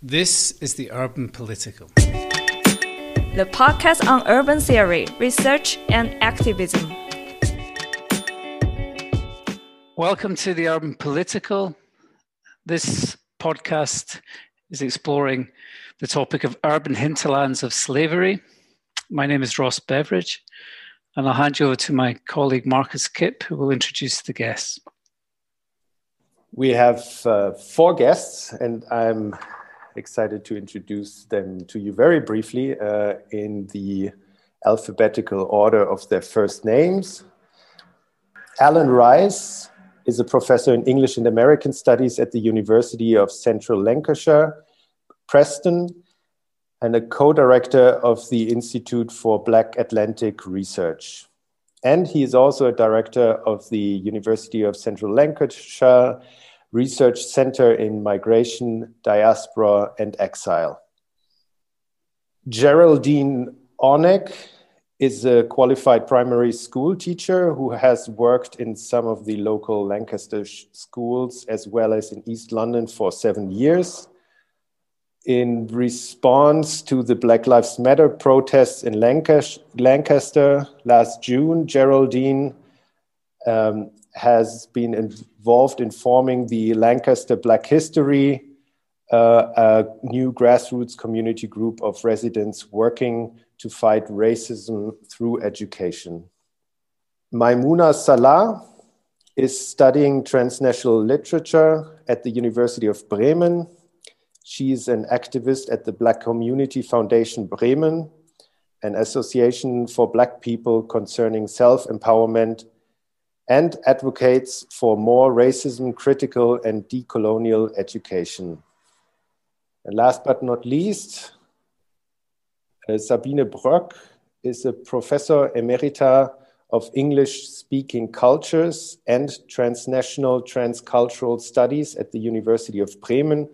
This is the Urban Political, the podcast on urban theory, research, and activism. Welcome to the Urban Political. This podcast is exploring the topic of urban hinterlands of slavery. My name is Ross Beveridge, and I'll hand you over to my colleague Marcus Kipp, who will introduce the guests. We have four guests, and I'm excited to introduce them to you very briefly in the alphabetical order of their first names. Alan Rice is a professor in English and American Studies at the University of Central Lancashire, Preston, and a co-director of the Institute for Black Atlantic Research. And he is also a director of the University of Central Lancashire Research Center in Migration, Diaspora, and Exile. Geraldine Onek is a qualified primary school teacher who has worked in some of the local Lancaster schools as well as in East London for 7 years. In response to the Black Lives Matter protests in Lancaster last June, Geraldine has been involved in forming the Lancaster Black History, a new grassroots community group of residents working to fight racism through education. Maimouna Salah is studying transnational literature at the University of Bremen. She is an activist at the Black Community Foundation Bremen, an association for Black people concerning self-empowerment, and advocates for more racism-critical and decolonial education. And last but not least, Sabine Bröck is a professor emerita of English-speaking cultures and transnational transcultural studies at the University of Bremen,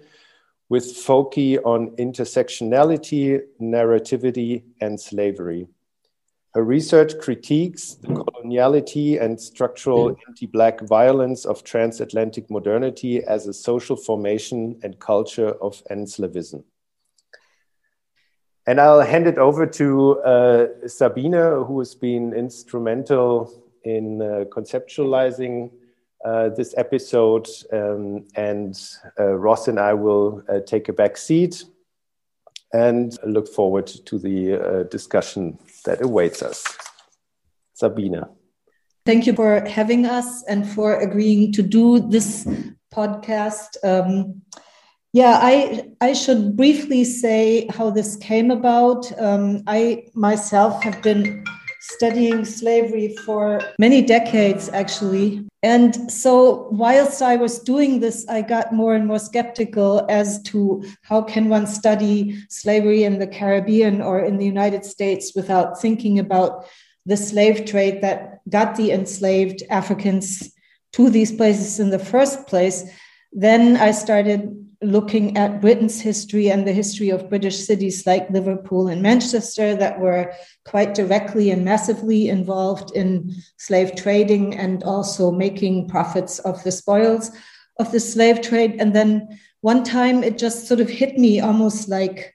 with foci on intersectionality, narrativity, and slavery. Her research critiques the coloniality and structural anti-Black violence of transatlantic modernity as a social formation and culture of enslavism. And I'll hand it over to Sabine, who has been instrumental in conceptualizing this episode, and Ross and I will take a back seat and look forward to the discussion that awaits us. Sabine. Thank you for having us and for agreeing to do this podcast. I should briefly say how this came about. I myself have been studying slavery for many decades, actually. And so whilst I was doing this, I got more and more skeptical as to how can one study slavery in the Caribbean or in the United States without thinking about the slave trade that got the enslaved Africans to these places in the first place. Then I started looking at Britain's history and the history of British cities like Liverpool and Manchester that were quite directly and massively involved in slave trading and also making profits of the spoils of the slave trade. And then one time it just sort of hit me almost like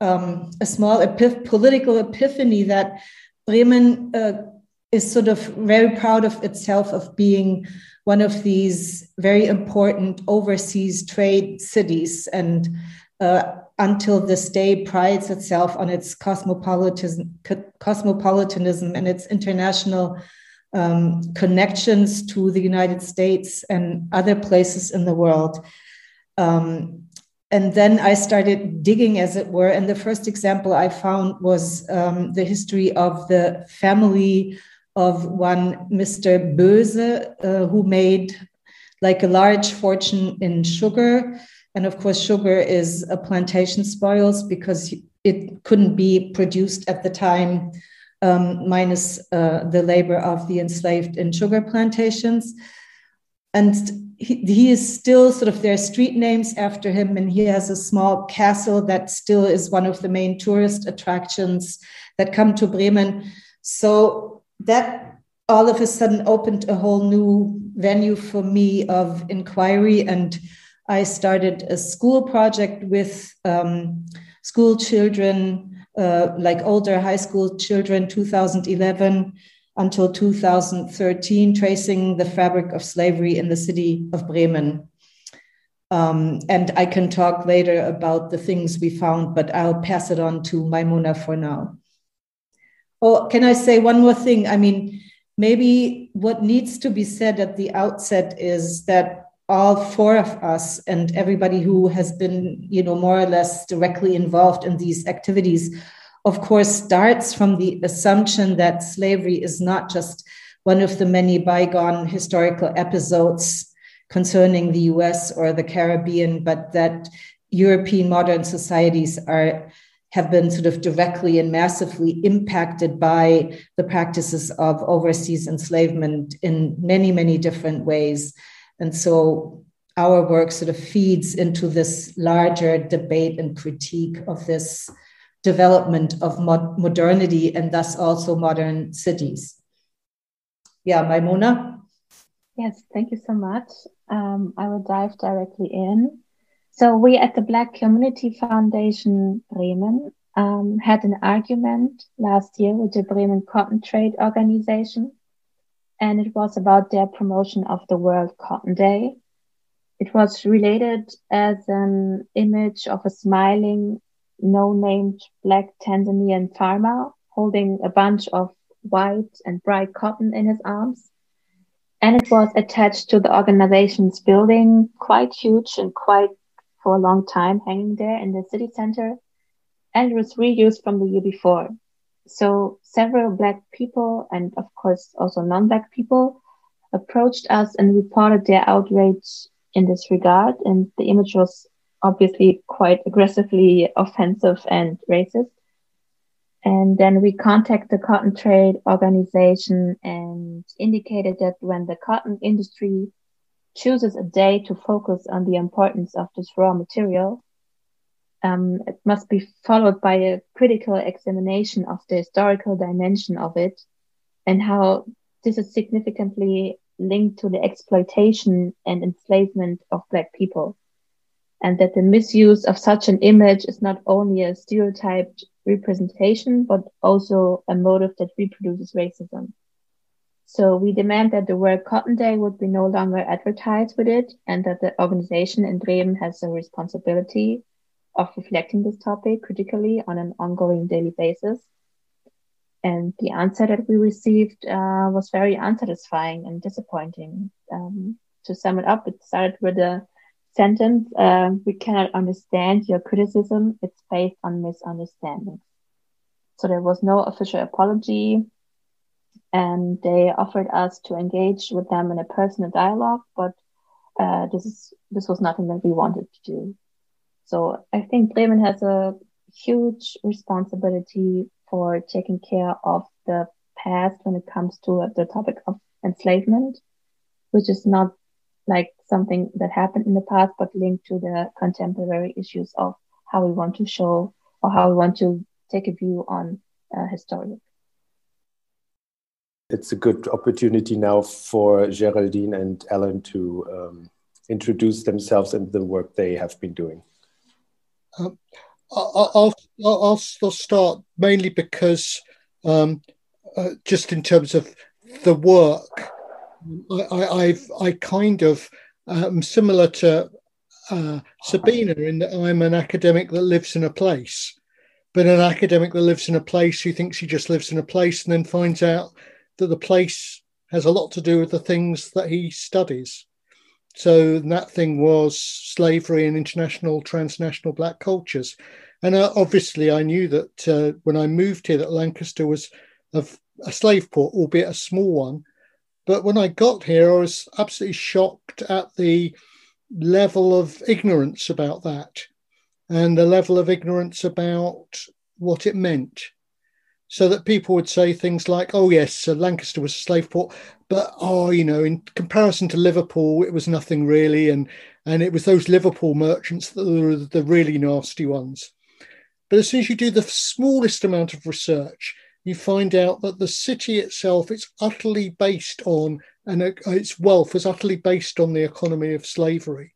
a small political epiphany that Bremen is sort of very proud of itself of being one of these very important overseas trade cities, and until this day prides itself on its cosmopolitanism and its international connections to the United States and other places in the world. And then I started digging, as it were, and the first example I found was the history of the family of one Mr. Böse, who made like a large fortune in sugar. And of course, sugar is a plantation spoils because it couldn't be produced at the time, minus the labor of the enslaved in sugar plantations. And he is still sort of their street names after him. And he has a small castle that still is one of the main tourist attractions that come to Bremen. So that all of a sudden opened a whole new venue for me of inquiry and I started a school project with school children, like older high school children, 2011 until 2013, tracing the fabric of slavery in the city of Bremen. And I can talk later about the things we found, but I'll pass it on to Maimouna for now. Oh, can I say one more thing? I mean, maybe what needs to be said at the outset is that all four of us and everybody who has been, you know, more or less directly involved in these activities, of course, starts from the assumption that slavery is not just one of the many bygone historical episodes concerning the US or the Caribbean, but that European modern societies have been sort of directly and massively impacted by the practices of overseas enslavement in many, many different ways. And so our work sort of feeds into this larger debate and critique of this development of modernity and thus also modern cities. Yeah, Maimouna? Yes, thank you so much. I will dive directly in. So we at the Black Community Foundation Bremen had an argument last year with the Bremen Cotton Trade Organization, and it was about their promotion of the World Cotton Day. It was related as an image of a smiling, no-named Black Tanzanian farmer holding a bunch of white and bright cotton in his arms. And it was attached to the organization's building, quite huge and quite for a long time hanging there in the city center. And it was reused from the year before. So several Black people and of course also non-Black people approached us and reported their outrage in this regard. And the image was obviously quite aggressively offensive and racist. And then we contacted the cotton trade organization and indicated that when the cotton industry chooses a day to focus on the importance of this raw material, it must be followed by a critical examination of the historical dimension of it and how this is significantly linked to the exploitation and enslavement of Black people. And that the misuse of such an image is not only a stereotyped representation, but also a motive that reproduces racism. So we demand that the World Cotton Day would be no longer advertised with it, and that the organization in Bremen has a responsibility of reflecting this topic critically on an ongoing daily basis. And the answer that we received was very unsatisfying and disappointing. To sum it up, it started with a sentence, we cannot understand your criticism, it's based on misunderstandings. So there was no official apology, and they offered us to engage with them in a personal dialogue, but this was nothing that we wanted to do. So I think Bremen has a huge responsibility for taking care of the past when it comes to the topic of enslavement, which is not like something that happened in the past, but linked to the contemporary issues of how we want to show or how we want to take a view on historic. It's a good opportunity now for Geraldine and Alan to introduce themselves and the work they have been doing. I'll start mainly because just in terms of the work, I kind of similar to Sabina in that I'm an academic that lives in a place, but an academic that lives in a place who thinks he just lives in a place and then finds out that the place has a lot to do with the things that he studies. So that thing was slavery and international, transnational Black cultures. And obviously I knew that when I moved here that Lancaster was a slave port, albeit a small one. But when I got here, I was absolutely shocked at the level of ignorance about that and the level of ignorance about what it meant. So that people would say things like, oh, yes, so Lancaster was a slave port, but, oh, you know, in comparison to Liverpool, it was nothing really. And it was those Liverpool merchants that were the really nasty ones. But as soon as you do the smallest amount of research, you find out that the city itself is utterly based on, and its wealth was utterly based on the economy of slavery.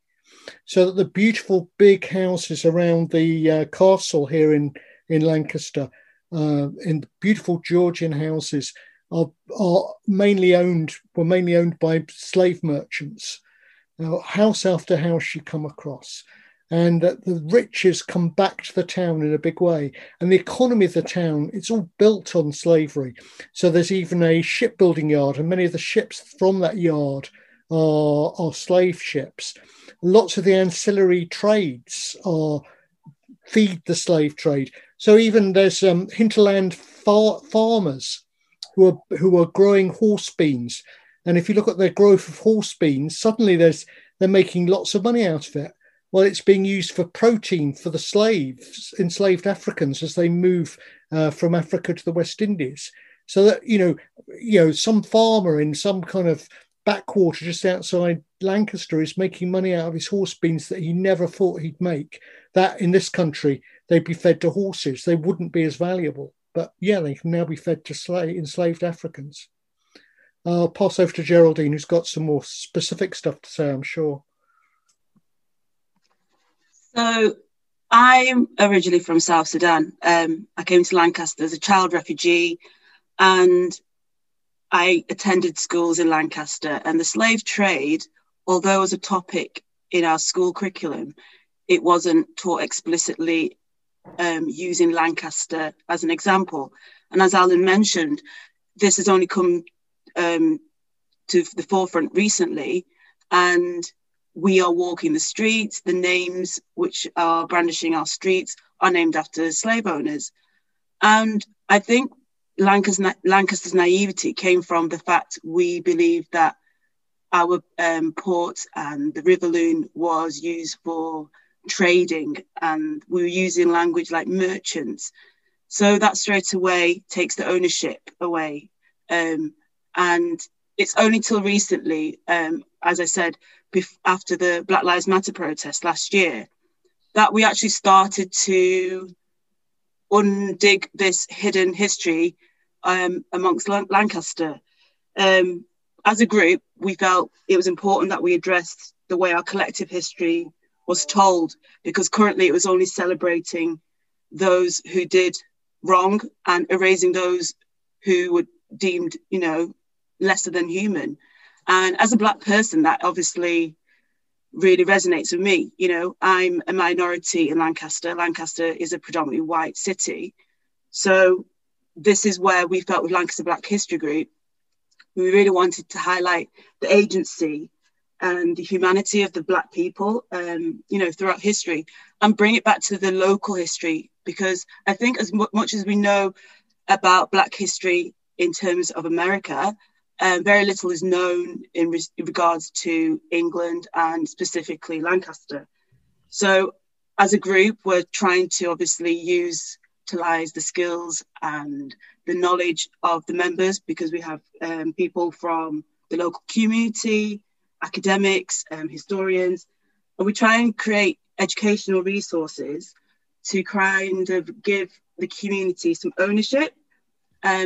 so that the beautiful big houses around the castle here in Lancaster, in beautiful Georgian houses, were mainly owned by slave merchants. House after house you come across, and the riches come back to the town in a big way. And the economy of the town, it's all built on slavery. So there's even a shipbuilding yard, and many of the ships from that yard are slave ships. Lots of the ancillary trades feed the slave trade. So even there's hinterland farmers who are growing horse beans. And if you look at the growth of horse beans, suddenly they're making lots of money out of it. Well, it's being used for protein for the slaves, enslaved Africans, as they move from Africa to the West Indies. So that, you know, some farmer in some kind of backwater just outside Lancaster is making money out of his horse beans that he never thought he'd make. That in this country, they'd be fed to horses. They wouldn't be as valuable. But yeah, they can now be fed to enslaved Africans. I'll pass over to Geraldine, who's got some more specific stuff to say, I'm sure. So I'm originally from South Sudan. I came to Lancaster as a child refugee, and I attended schools in Lancaster. And the slave trade, although it was a topic in our school curriculum, it wasn't taught explicitly using Lancaster as an example. And as Alan mentioned, this has only come to the forefront recently, and we are walking the streets. The names which are brandishing our streets are named after slave owners. And I think Lancaster's naivety came from the fact we believed that our port and the River Loon was used for trading, and we were using language like merchants. So that straight away takes the ownership away. And it's only till recently, as I said, after the Black Lives Matter protest last year, that we actually started to undig this hidden history amongst Lancaster. As a group, we felt it was important that we addressed the way our collective history was told, because currently it was only celebrating those who did wrong and erasing those who were deemed, lesser than human. And as a Black person, that obviously really resonates with me. I'm a minority in Lancaster. Lancaster is a predominantly white city. So this is where we felt with Lancaster Black History Group, we really wanted to highlight the agency and the humanity of the Black people, throughout history, and bring it back to the local history. Because I think as much as we know about Black history in terms of America, very little is known in regards to England and specifically Lancaster. So as a group, we're trying to obviously utilise the skills and the knowledge of the members, because we have people from the local community, academics, historians, and we try and create educational resources to kind of give the community some ownership,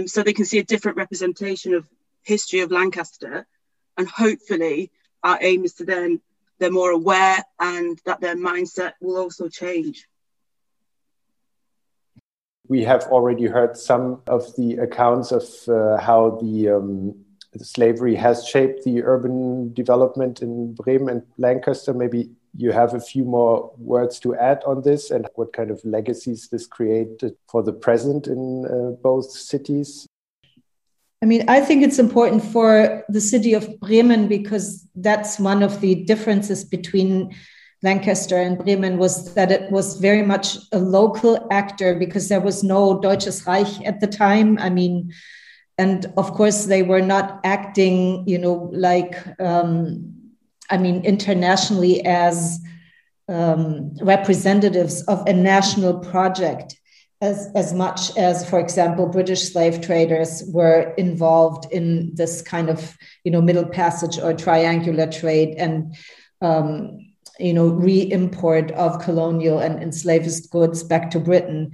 so they can see a different representation of history of Lancaster. And hopefully our aim is to then they're more aware and that their mindset will also change. We have already heard some of the accounts of how the slavery has shaped the urban development in Bremen and Lancaster. Maybe you have a few more words to add on this and what kind of legacies this created for the present in both cities. I mean, I think it's important for the city of Bremen, because that's one of the differences between Lancaster and Bremen, was that it was very much a local actor, because there was no Deutsches Reich at the time. I mean, and of course they were not acting, internationally as representatives of a national project. As much as, for example, British slave traders were involved in this kind of, Middle Passage or triangular trade and, re-import of colonial and enslaved goods back to Britain.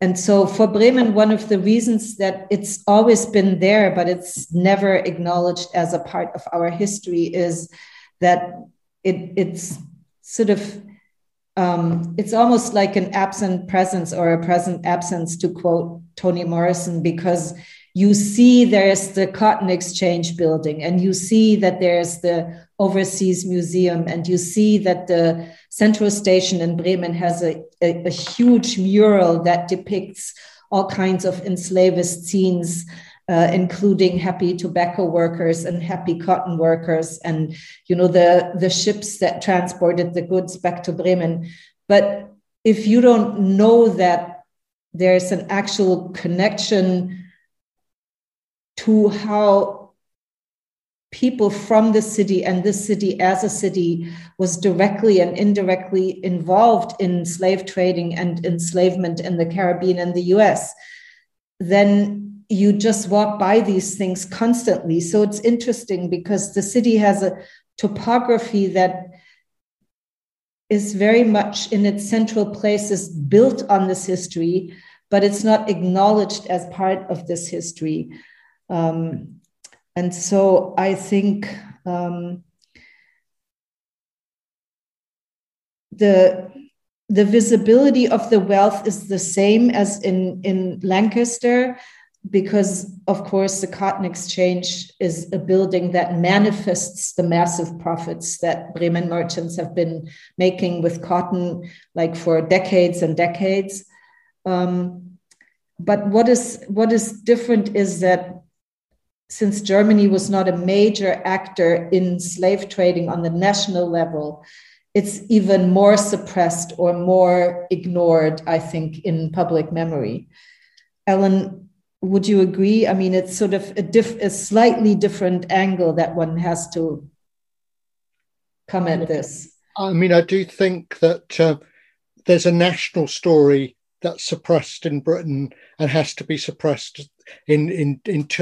And so for Bremen, one of the reasons that it's always been there, but it's never acknowledged as a part of our history, is that it's sort of, it's almost like an absent presence or a present absence, to quote Toni Morrison, because you see there's the Cotton Exchange building, and you see that there's the Overseas Museum, and you see that the Central Station in Bremen has a huge mural that depicts all kinds of enslavist scenes, including happy tobacco workers and happy cotton workers, and you know the ships that transported the goods back to Bremen. But if you don't know that there's an actual connection to how people from the city and this city as a city was directly and indirectly involved in slave trading and enslavement in the Caribbean and the US, then you just walk by these things constantly. So it's interesting because the city has a topography that is very much in its central places built on this history, but it's not acknowledged as part of this history. And so I think the visibility of the wealth is the same as in Lancaster, because of course the Cotton Exchange is a building that manifests the massive profits that Bremen merchants have been making with cotton, like for decades and decades. But what is different is that since Germany was not a major actor in slave trading on the national level, it's even more suppressed or more ignored, I think, in public memory. Alan, would you agree? I mean, it's sort of a slightly different angle that one has to come at this. I mean, I do think that there's a national story that's suppressed in Britain and has to be suppressed in terms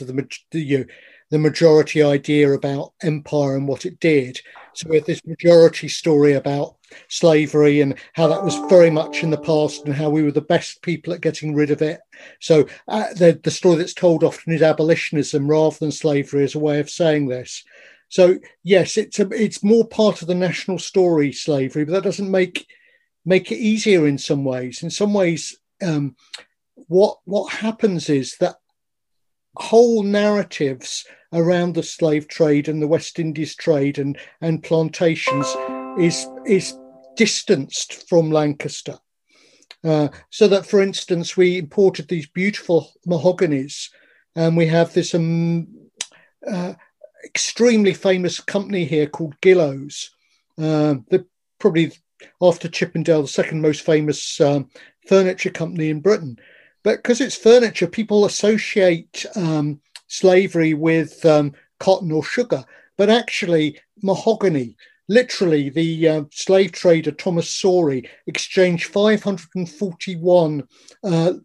of the majority idea about empire and what it did. So with this majority story about slavery and how that was very much in the past and how we were the best people at getting rid of it. So the story that's told often is abolitionism rather than slavery as a way of saying this. So yes, it's more part of the national story, slavery, but that doesn't make it easier in some ways. In some ways, what happens is that whole narratives around the slave trade and the West Indies trade and plantations is distanced from Lancaster. So that, for instance, we imported these beautiful mahoganies, and we have this extremely famous company here called Gillows, that probably, after Chippendale, the second most famous furniture company in Britain. But because it's furniture, people associate slavery with cotton or sugar. But actually, mahogany, literally the slave trader Thomas Sorey exchanged 541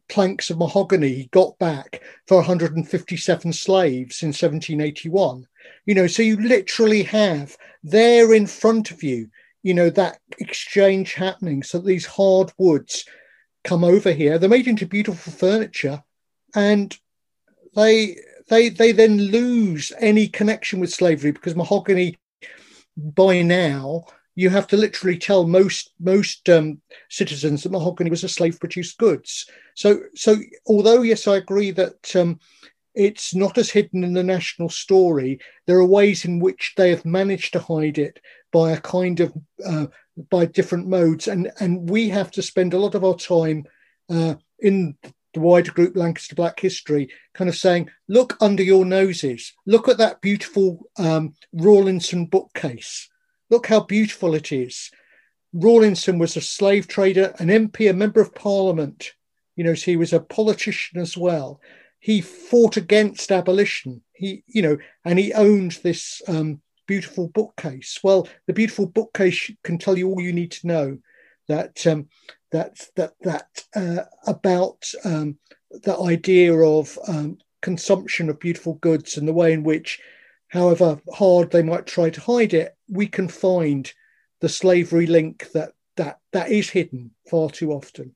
planks of mahogany he got back for 157 slaves in 1781. You know, so you literally have there in front of you, you know, that exchange happening. So these hard woods come over here, they're made into beautiful furniture, and they then lose any connection with slavery, because mahogany, by now, you have to literally tell most citizens that mahogany was a slave-produced goods. So although, yes, I agree that it's not as hidden in the national story, there are ways in which they have managed to hide it by a kind of by different modes, and we have to spend a lot of our time in the wider group Lancaster Black History kind of saying, look under your noses, look at that beautiful Rawlinson bookcase, look how beautiful it is. Rawlinson was a slave trader, an MP, a member of parliament, you know, so he was a politician as well. He fought against abolition, and he owned this beautiful bookcase. Well, the beautiful bookcase can tell you all you need to know about the idea of consumption of beautiful goods and the way in which, however hard they might try to hide it, we can find the slavery link that is hidden far too often.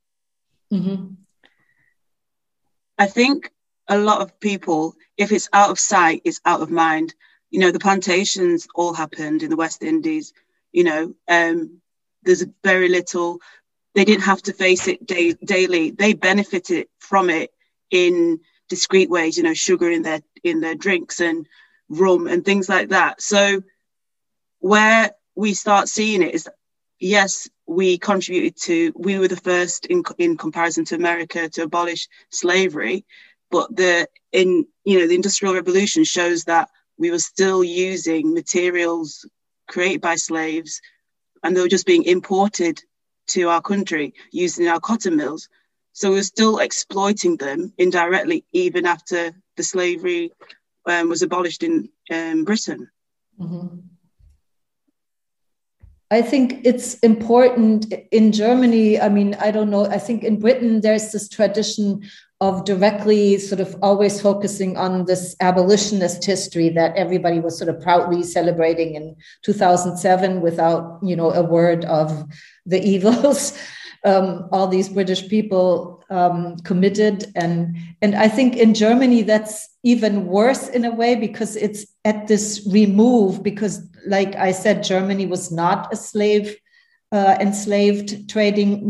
Mm-hmm. I think a lot of people, if it's out of sight, it's out of mind. you know, the plantations all happened in the West Indies, you know, there's very little, they didn't have to face it daily. They benefited from it in discreet ways, you know, sugar in their drinks and rum and things like that. So where we start seeing it is, yes, we contributed to, we were the first in comparison to America to abolish slavery, but the Industrial Revolution shows that we were still using materials created by slaves, and they were just being imported to our country using our cotton mills. So we were still exploiting them indirectly, even after the slavery was abolished in Britain. Mm-hmm. I think it's important in Germany. I mean, I don't know. I think in Britain, there's this tradition of directly sort of always focusing on this abolitionist history that everybody was sort of proudly celebrating in 2007 without, you know, a word of the evils all these British people committed. And I think in Germany, that's even worse in a way, because it's at this remove, because like I said, Germany was not a enslaved trading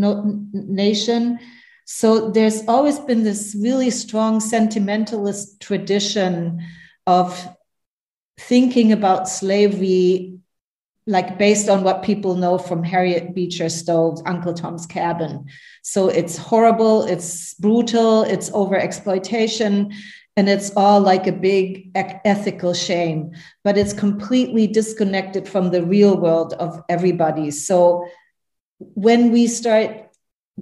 nation. So there's always been this really strong sentimentalist tradition of thinking about slavery, like based on what people know from Harriet Beecher Stowe's Uncle Tom's Cabin. So it's horrible, it's brutal, it's overexploitation, and it's all like a big ethical shame, but it's completely disconnected from the real world of everybody. So when we start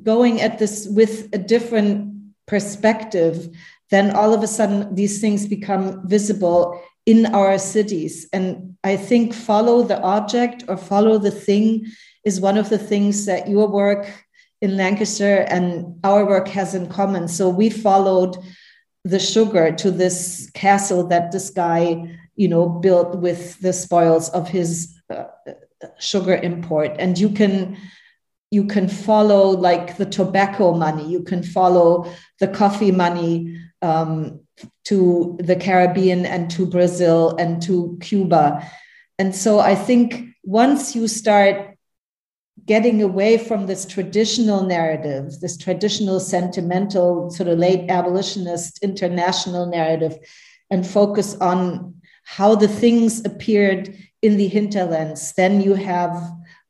going at this with a different perspective, then all of a sudden these things become visible in our cities. And I think follow the object or follow the thing is one of the things that your work in Lancaster and our work has in common. So we followed the sugar to this castle that this guy, you know, built with the spoils of his sugar import. And you can follow like the tobacco money, you can follow the coffee money to the Caribbean and to Brazil and to Cuba. And so I think once you start getting away from this traditional narrative, this traditional sentimental sort of late abolitionist international narrative, and focus on how the things appeared in the hinterlands, then you have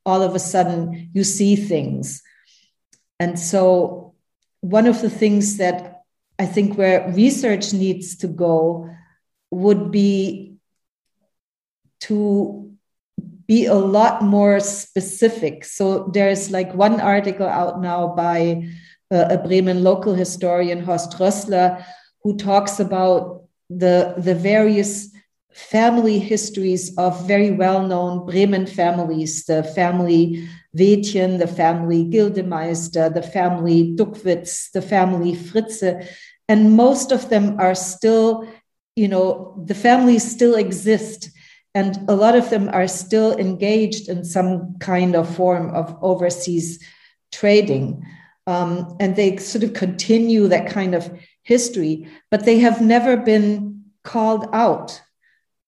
all of a sudden you see things. And so one of the things that I think where research needs to go would be to be a lot more specific. So there's like one article out now by a Bremen local historian, Horst Rössler, who talks about the various family histories of very well-known Bremen families, the family Wetjen, the family Gildemeister, the family Duckwitz, the family Fritze. And most of them are still, you know, the families still exist. And a lot of them are still engaged in some kind of form of overseas trading. And they sort of continue that kind of history, but they have never been called out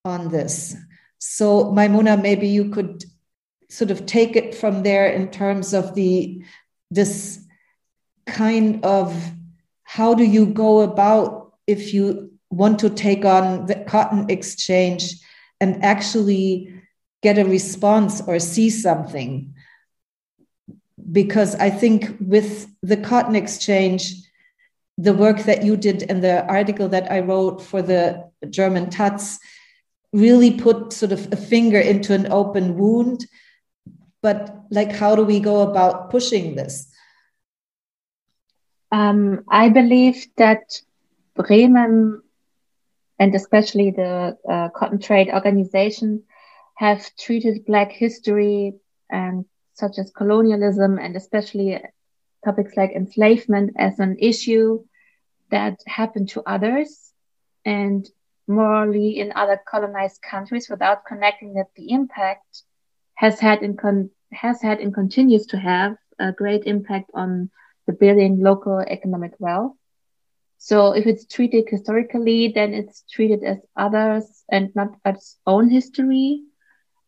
on this. So Maimouna, maybe you could sort of take it from there in terms of this kind of, how do you go about if you want to take on the Cotton Exchange and actually get a response or see something? Because I think with the Cotton Exchange, the work that you did and the article that I wrote for the German Taz really put sort of a finger into an open wound, but like, how do we go about pushing this? I believe that Bremen, and especially the Cotton Trade Organization, have treated Black history and such as colonialism and especially topics like enslavement as an issue that happened to others and morally in other colonized countries, without connecting that the impact has had and continues to have a great impact on the building local economic wealth. So if it's treated historically, then it's treated as others and not its own history.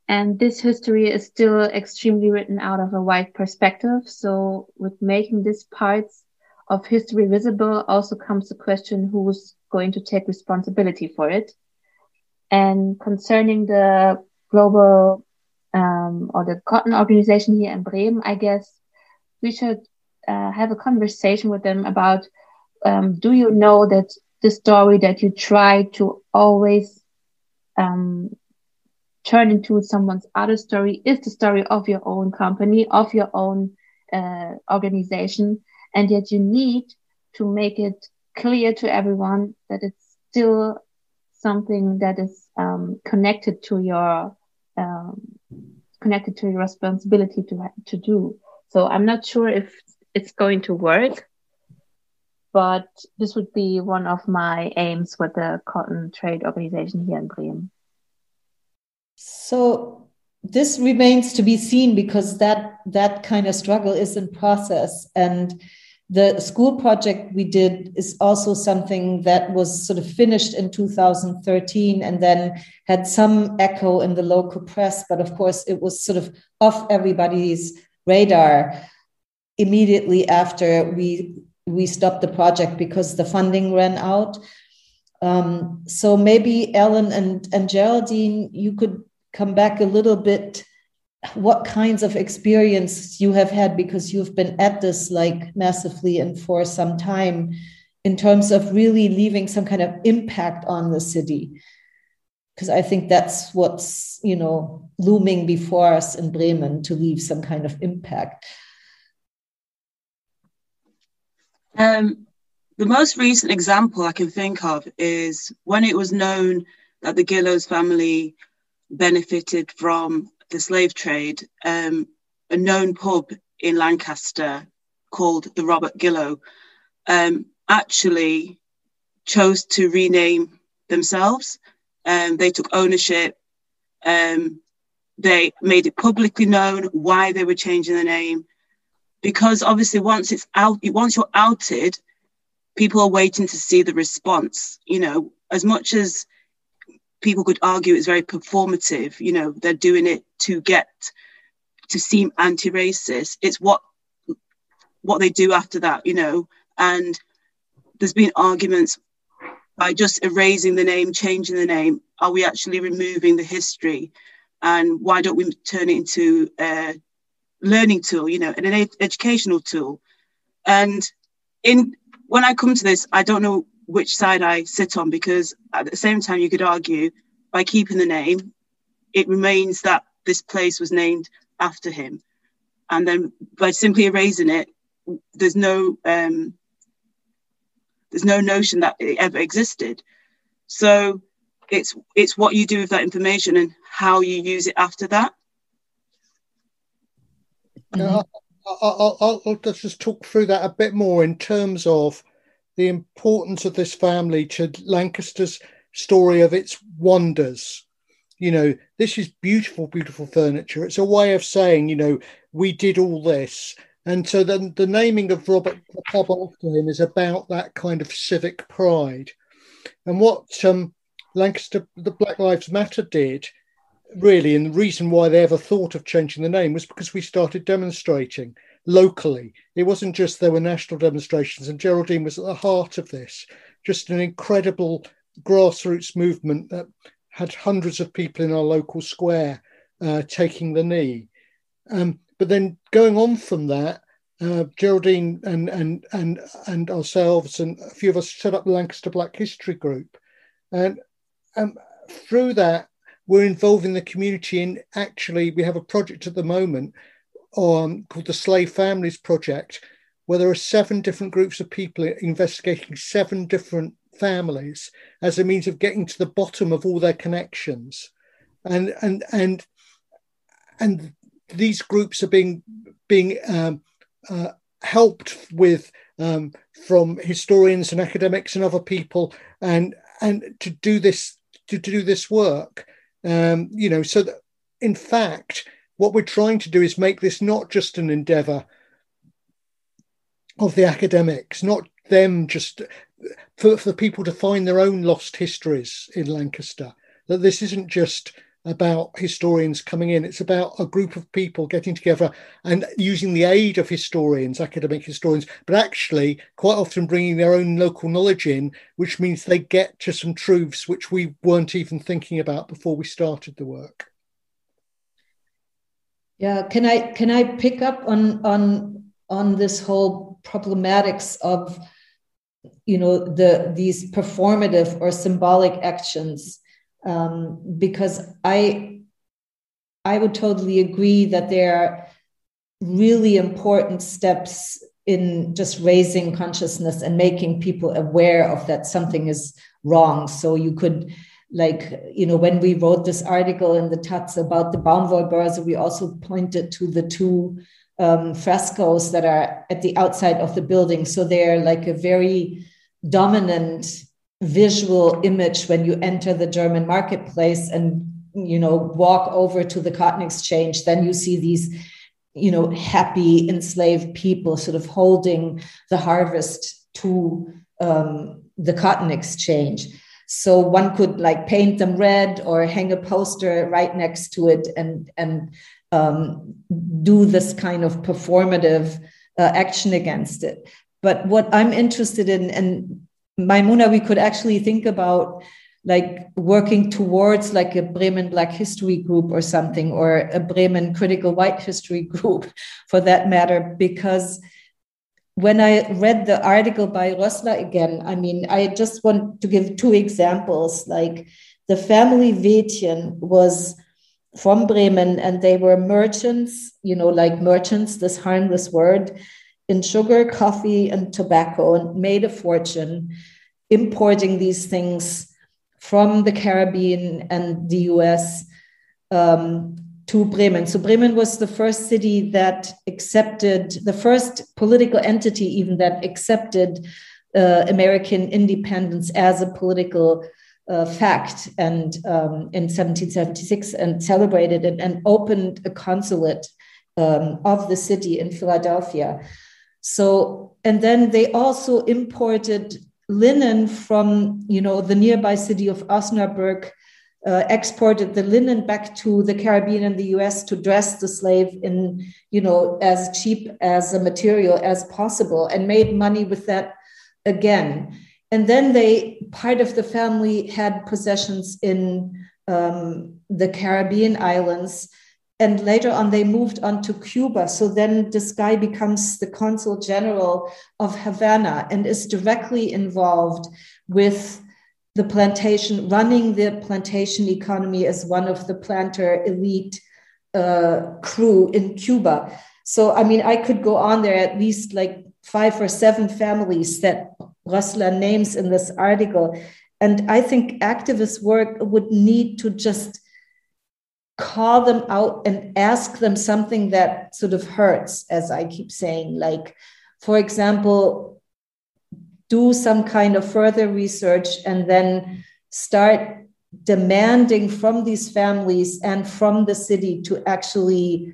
And this history is still extremely written out of a white perspective. So with making these parts of history visible also comes the question who's going to take responsibility for it. And concerning the global or the cotton organization here in Bremen, I guess we should have a conversation with them about do you know that the story that you try to always turn into someone's other story is the story of your own company, of your own organization, and yet you need to make it clear to everyone that it's still something that is connected to your responsibility to do. So I'm not sure if it's going to work, but this would be one of my aims with the cotton trade organization here in Bremen. So this remains to be seen, because that kind of struggle is in process. And the school project we did is also something that was sort of finished in 2013 and then had some echo in the local press. But of course, it was sort of off everybody's radar immediately after we stopped the project because the funding ran out. So maybe Alan and Geraldine, you could come back a little bit, what kinds of experience you have had, because you've been at this like massively and for some time, in terms of really leaving some kind of impact on the city. Because I think that's what's, you know, looming before us in Bremen, to leave some kind of impact. The most recent example I can think of is when it was known that the Gillows family benefited from the slave trade, a known pub in Lancaster called the Robert Gillow actually chose to rename themselves. They took ownership. They made it publicly known why they were changing the name, because obviously once you're outed, people are waiting to see the response. You know, as much as people could argue it's very performative, you know, they're doing it to get to seem anti-racist, it's what they do after that, you know. And there's been arguments by just erasing the name, changing the name, are we actually removing the history? And why don't we turn it into a learning tool, you know, and an educational tool? And when I come to this, I don't know which side I sit on, because at the same time you could argue by keeping the name, it remains that this place was named after him. And then by simply erasing it, there's no notion that it ever existed. So it's what you do with that information and how you use it after that. Now, I'll just talk through that a bit more in terms of the importance of this family to Lancaster's story of its wonders. You know, this is beautiful, beautiful furniture. It's a way of saying, you know, we did all this. And so then the naming of Robert the pub after him is about that kind of civic pride. And what Lancaster, the Black Lives Matter did really, and the reason why they ever thought of changing the name, was because we started demonstrating locally. It wasn't just there were national demonstrations, and Geraldine was at the heart of this, just an incredible grassroots movement that had hundreds of people in our local square taking the knee. But then going on from that, Geraldine and ourselves and a few of us set up the Lancaster Black History Group, and through that we're involving the community in, actually we have a project at the moment called the Slave Families Project, where there are 7 different groups of people investigating 7 different families as a means of getting to the bottom of all their connections. And these groups are being helped with from historians and academics and other people, and to do this work, you know, so that in fact, what we're trying to do is make this not just an endeavour of the academics, not them just for people to find their own lost histories in Lancaster. That this isn't just about historians coming in, it's about a group of people getting together and using the aid of historians, academic historians, but actually quite often bringing their own local knowledge in, which means they get to some truths which we weren't even thinking about before we started the work. Yeah, can I pick up on this whole problematics of, you know, these performative or symbolic actions? Because I would totally agree that there are really important steps in just raising consciousness and making people aware of that something is wrong. So you could, like, you know, when we wrote this article in the Taz about the Baumwollbörse, we also pointed to the two frescoes that are at the outside of the building. So they're like a very dominant visual image when you enter the German marketplace and, you know, walk over to the Cotton Exchange. Then you see these, you know, happy enslaved people sort of holding the harvest to the Cotton Exchange. So one could like paint them red or hang a poster right next to it and do this kind of performative action against it. But what I'm interested in, and Maimouna, we could actually think about like working towards like a Bremen Black History group or something, or a Bremen Critical White History group for that matter, because when I read the article by Rössler again, I mean, I just want to give two examples. Like the family Wetjen was from Bremen and they were merchants, you know, like merchants, this harmless word, in sugar, coffee, and tobacco, and made a fortune importing these things from the Caribbean and the US to Bremen. So Bremen was the first city that accepted, the first political entity even that accepted American independence as a political fact, and in 1776, and celebrated it and opened a consulate of the city in Philadelphia. So, and then they also imported linen from, you know, the nearby city of Osnabrück, exported the linen back to the Caribbean and the US to dress the slave in, you know, as cheap as a material as possible, and made money with that again. And then they, part of the family had possessions in the Caribbean islands, and later on, they moved on to Cuba. So then this guy becomes the consul general of Havana and is directly involved with the plantation, running the plantation economy as one of the planter elite crew in Cuba. So, I mean, I could go on. There are at least like 5 or 7 families that Rössler names in this article. And I think activist work would need to just call them out and ask them something that sort of hurts, as I keep saying, like, for example, do some kind of further research and then start demanding from these families and from the city to actually,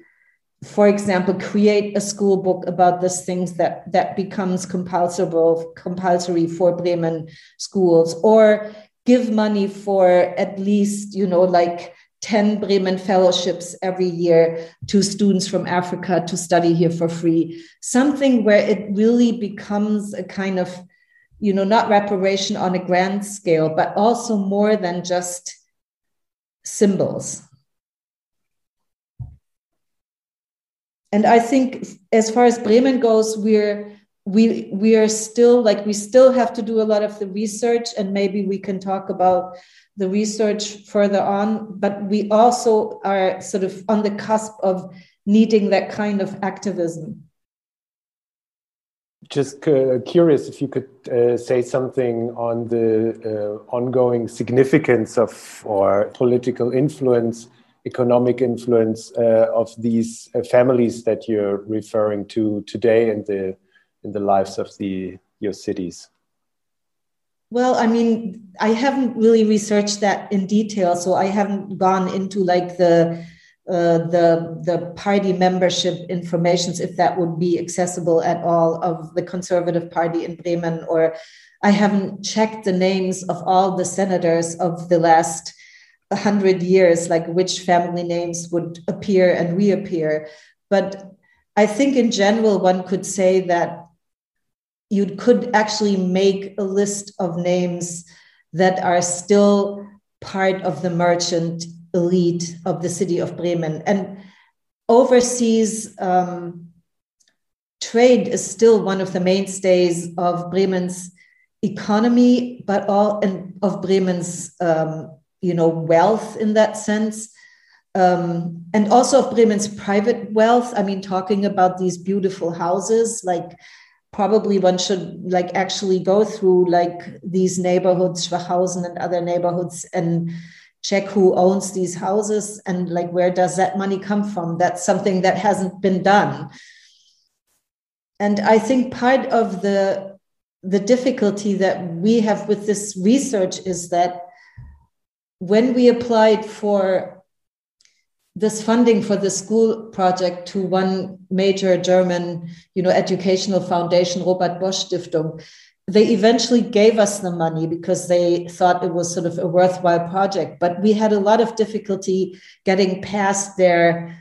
for example, create a school book about these things that becomes compulsory for Bremen schools, or give money for at least, you know, like 10 Bremen fellowships every year to students from Africa to study here for free. Something where it really becomes a kind of, you know, not reparation on a grand scale, but also more than just symbols. And I think as far as Bremen goes, we are still like, we still have to do a lot of the research, and maybe we can talk about the research further on, but we also are sort of on the cusp of needing that kind of activism. Just curious if you could say something on the ongoing significance of, or political influence, economic influence of these families that you're referring to today in the lives of your cities. Well, I mean, I haven't really researched that in detail, so I haven't gone into like the the party membership informations, if that would be accessible at all, of the Conservative Party in Bremen, or I haven't checked the names of all the senators of the last 100 years, like which family names would appear and reappear. But I think in general, one could say that you could actually make a list of names that are still part of the merchant elite of the city of Bremen. And overseas trade is still one of the mainstays of Bremen's economy, but and of Bremen's wealth in that sense. And also of Bremen's private wealth. I mean, talking about these beautiful houses, like probably one should like actually go through like these neighborhoods, Schwachhausen and other neighborhoods, and check who owns these houses and like where does that money come from? That's something that hasn't been done. And I think part of the difficulty that we have with this research is that when we applied for this funding for the school project to one major German, educational foundation, Robert Bosch Stiftung, they eventually gave us the money because they thought it was sort of a worthwhile project. But we had a lot of difficulty getting past their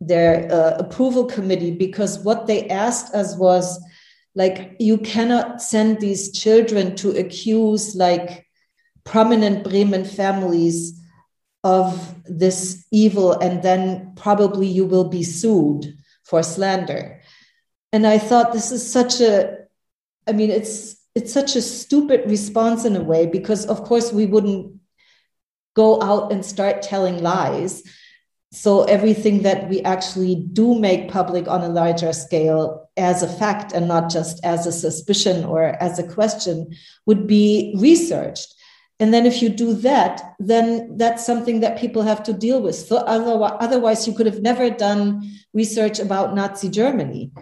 approval committee, because what they asked us was, like, you cannot send these children to accuse like prominent Bremen families of this evil, and then probably you will be sued for slander. And I thought this is such a, I mean, it's such a stupid response in a way, because of course we wouldn't go out and start telling lies. So everything that we actually do make public on a larger scale as a fact and not just as a suspicion or as a question would be researched. And then if you do that, then that's something that people have to deal with. So otherwise you could have never done research about Nazi Germany.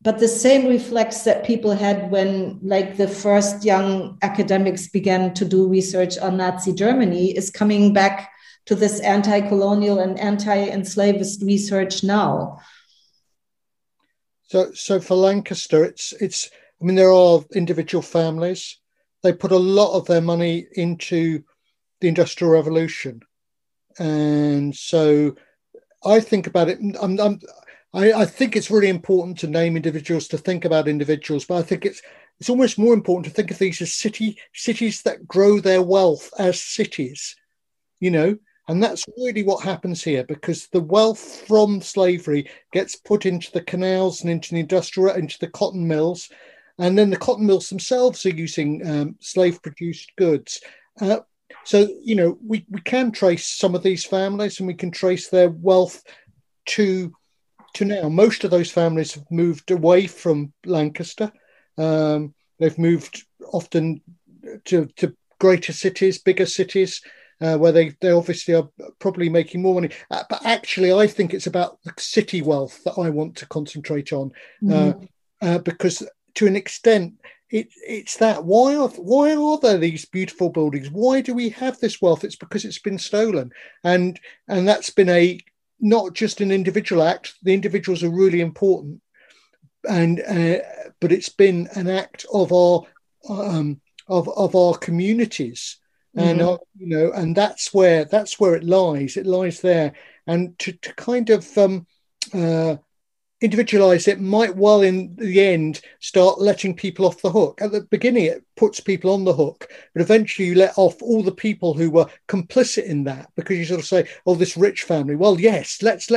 But the same reflex that people had when like the first young academics began to do research on Nazi Germany is coming back to this anti-colonial and anti-enslavist research now. So for Lancaster, it's I mean, there are individual families. They put a lot of their money into the Industrial Revolution. And so I think about it. I think it's really important to name individuals, to think about individuals, but I think it's almost more important to think of these as cities that grow their wealth as cities, and that's really what happens here, because the wealth from slavery gets put into the canals and into the cotton mills. And then the cotton mills themselves are using slave-produced goods. We can trace some of these families, and we can trace their wealth to now. Most of those families have moved away from Lancaster. They've moved often to greater cities, bigger cities, where they obviously are probably making more money. But actually, I think it's about the city wealth that I want to concentrate on, because... to an extent, it's that. Why are there these beautiful buildings? Why do we have this wealth? It's because it's been stolen, and that's been not just an individual act. The individuals are really important, but it's been an act of our of our communities, and and that's where it lies. It lies there, and to kind of individualize it might well in the end start letting people off the hook. At the beginning it puts people on the hook, but eventually you let off all the people who were complicit in that, because you sort of say, oh, this rich family, well, yes, let's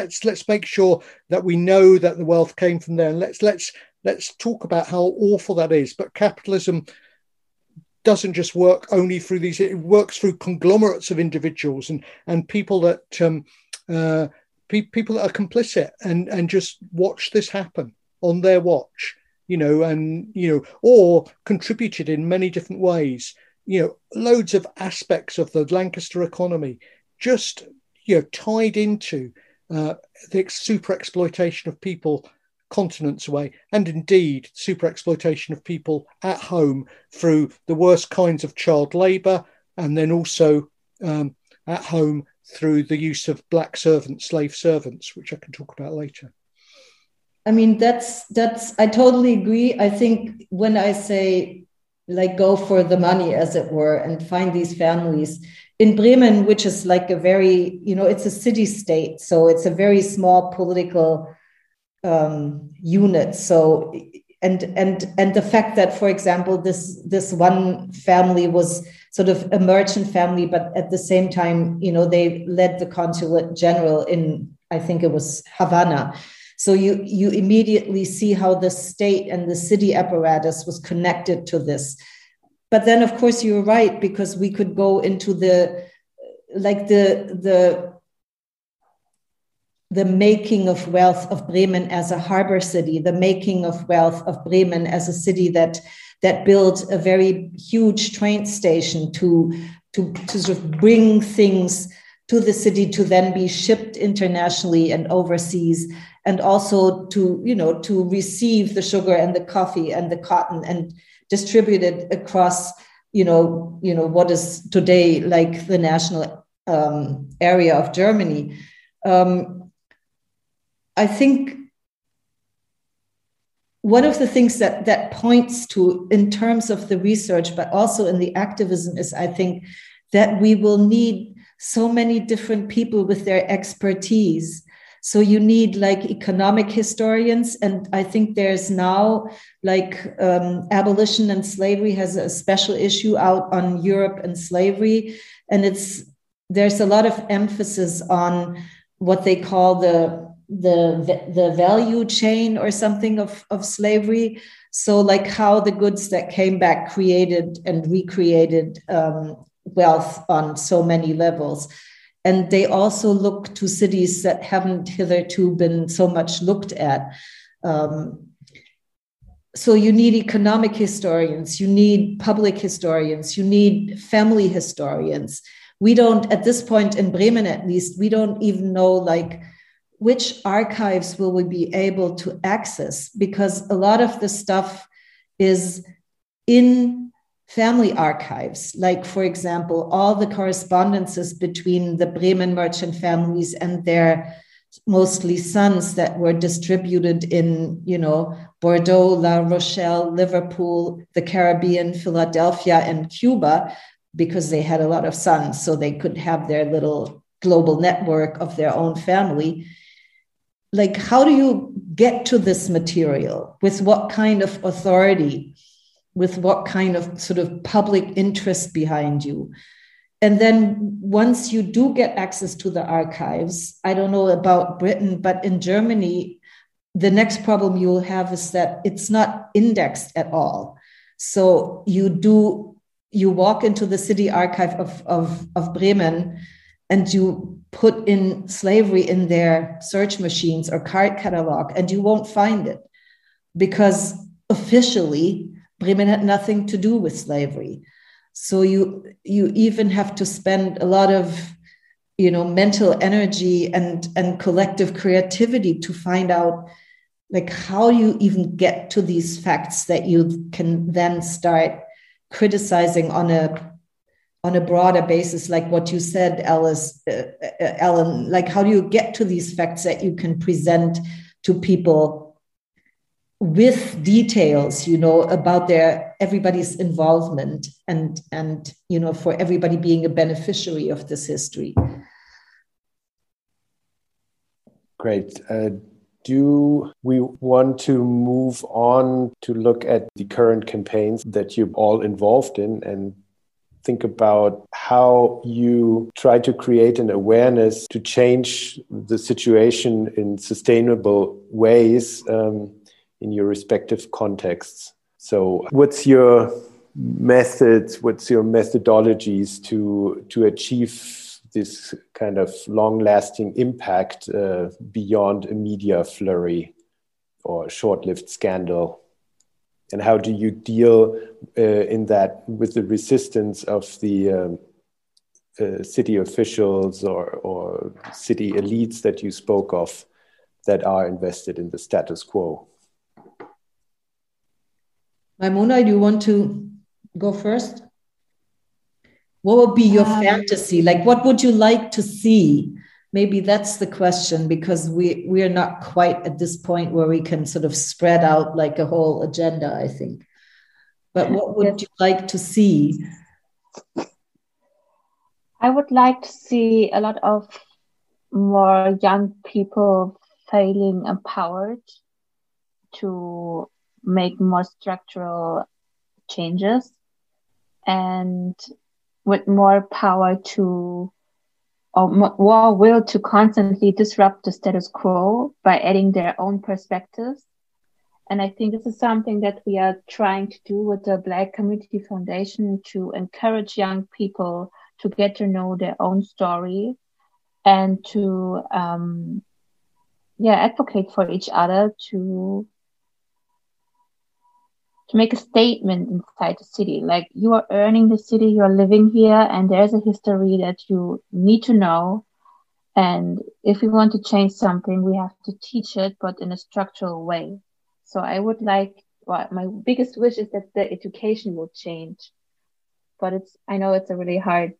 make sure that we know that the wealth came from there, and let's talk about how awful that is. But capitalism doesn't just work only through these, it works through conglomerates of individuals and people that people that are complicit and just watch this happen on their watch, or contributed in many different ways, loads of aspects of the Lancaster economy just, tied into the super exploitation of people continents away, and indeed super exploitation of people at home through the worst kinds of child labour, and then also at home through the use of black servants, slave servants, which I can talk about later. I mean, that's I totally agree. I think when I say, like, go for the money, as it were, and find these families in Bremen, which is like a very, you know, it's a city state. So it's a very small political unit. So, and the fact that, for example, this one family was sort of a merchant family, but at the same time, you know, they led the consulate general in, I think it was Havana. So you immediately see how the state and the city apparatus was connected to this. But then, of course, you're right, because we could go into the making of wealth of Bremen as a harbor city, the making of wealth of Bremen as a city that built a very huge train station to sort of bring things to the city to then be shipped internationally and overseas, and also to, you know, to receive the sugar and the coffee and the cotton and distributed across, you know what is today like the national area of Germany. I think one of the things that points to in terms of the research, but also in the activism, is I think that we will need so many different people with their expertise. So you need like economic historians, and I think there's now like abolition and slavery has a special issue out on Europe and slavery, and there's a lot of emphasis on what they call the value chain or something of slavery. So like how the goods that came back created and recreated wealth on so many levels. And they also look to cities that haven't hitherto been so much looked at. So you need economic historians, you need public historians, you need family historians. We don't, at this point in Bremen at least, we don't even know like which archives will we be able to access, because a lot of the stuff is in family archives, like, for example, all the correspondences between the Bremen merchant families and their mostly sons that were distributed in, you know, Bordeaux, La Rochelle, Liverpool, the Caribbean, Philadelphia, and Cuba, because they had a lot of sons, so they could have their little global network of their own family. Like, how do you get to this material? With what kind of authority? With what kind of sort of public interest behind you? And then once you do get access to the archives, I don't know about Britain, but in Germany, the next problem you'll have is that it's not indexed at all. So you walk into the city archive of Bremen and you put in slavery in their search machines or card catalog, and you won't find it, because officially, Bremen had nothing to do with slavery. So you even have to spend a lot of, you know, mental energy and collective creativity to find out like how you even get to these facts that you can then start criticizing on a broader basis, like what you said, Alan, like how do you get to these facts that you can present to people with details, you know, about everybody's involvement and you know, for everybody being a beneficiary of this history. Great. Do we want to move on to look at the current campaigns that you're all involved in and think about how you try to create an awareness to change the situation in sustainable ways, in your respective contexts? So what's your methods, what's your methodologies to achieve this kind of long-lasting impact beyond a media flurry or short-lived scandal? And how do you deal in that with the resistance of the city officials or city elites that you spoke of that are invested in the status quo? Maimouna, do you want to go first? What would be your fantasy? Like, what would you like to see? Maybe that's the question, because we are not quite at this point where we can sort of spread out like a whole agenda, I think. But what would you like to see? I would like to see a lot of more young people feeling empowered to make more structural changes and with more power to, or more will to, constantly disrupt the status quo by adding their own perspectives. And I think this is something that we are trying to do with the Black Community Foundation, to encourage young people to get to know their own story and to advocate for each other to make a statement inside the city. Like, you are earning the city, you are living here, and there's a history that you need to know. And if we want to change something, we have to teach it, but in a structural way. So I would like, well, my biggest wish is that the education will change, but I know it's a really hard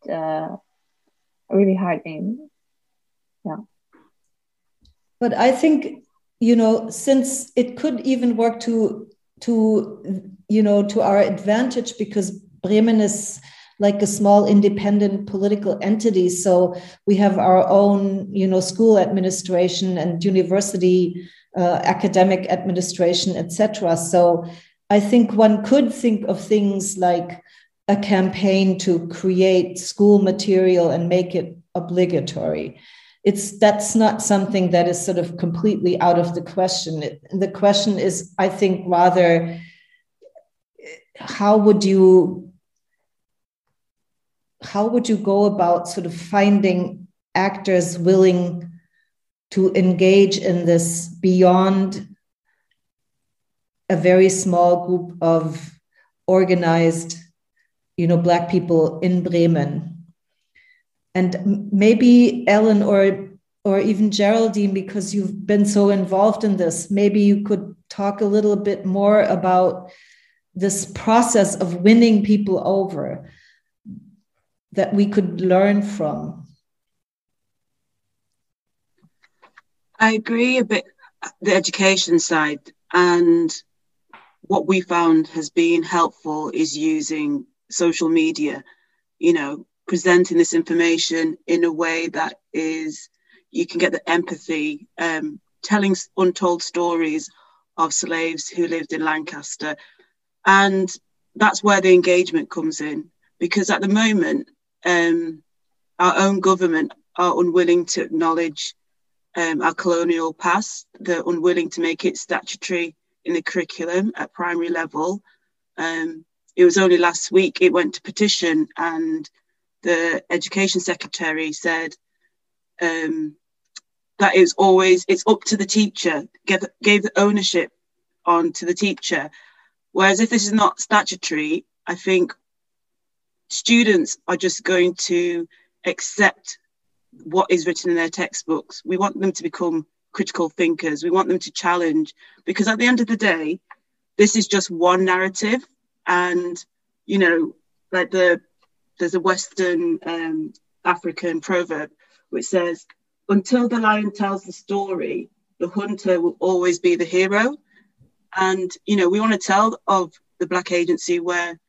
aim. Yeah. But I think, since it could even work to our advantage, because Bremen is like a small independent political entity. So we have our own, school administration and university academic administration, etc. So I think one could think of things like a campaign to create school material and make it obligatory. That's not something that is sort of completely out of the question. The question is, I think, rather, how would you go about sort of finding actors willing to engage in this beyond a very small group of organized, Black people in Bremen? And maybe Ellen or even Geraldine, because you've been so involved in this, maybe you could talk a little bit more about this process of winning people over that we could learn from. I agree a bit, the education side. And what we found has been helpful is using social media, presenting this information in a way that is, you can get the empathy, telling untold stories of slaves who lived in Lancaster. And that's where the engagement comes in, because at the moment, our own government are unwilling to acknowledge our colonial past. They're unwilling to make it statutory in the curriculum at primary level. It was only last week it went to petition, and the education secretary said that it's up to the teacher, gave the ownership on to the teacher. Whereas if this is not statutory, I think students are just going to accept what is written in their textbooks. We want them to become critical thinkers. We want them to challenge, because at the end of the day, this is just one narrative. And, there's a Western African proverb which says, until the lion tells the story, the hunter will always be the hero. And, we want to tell of the Black Agency, where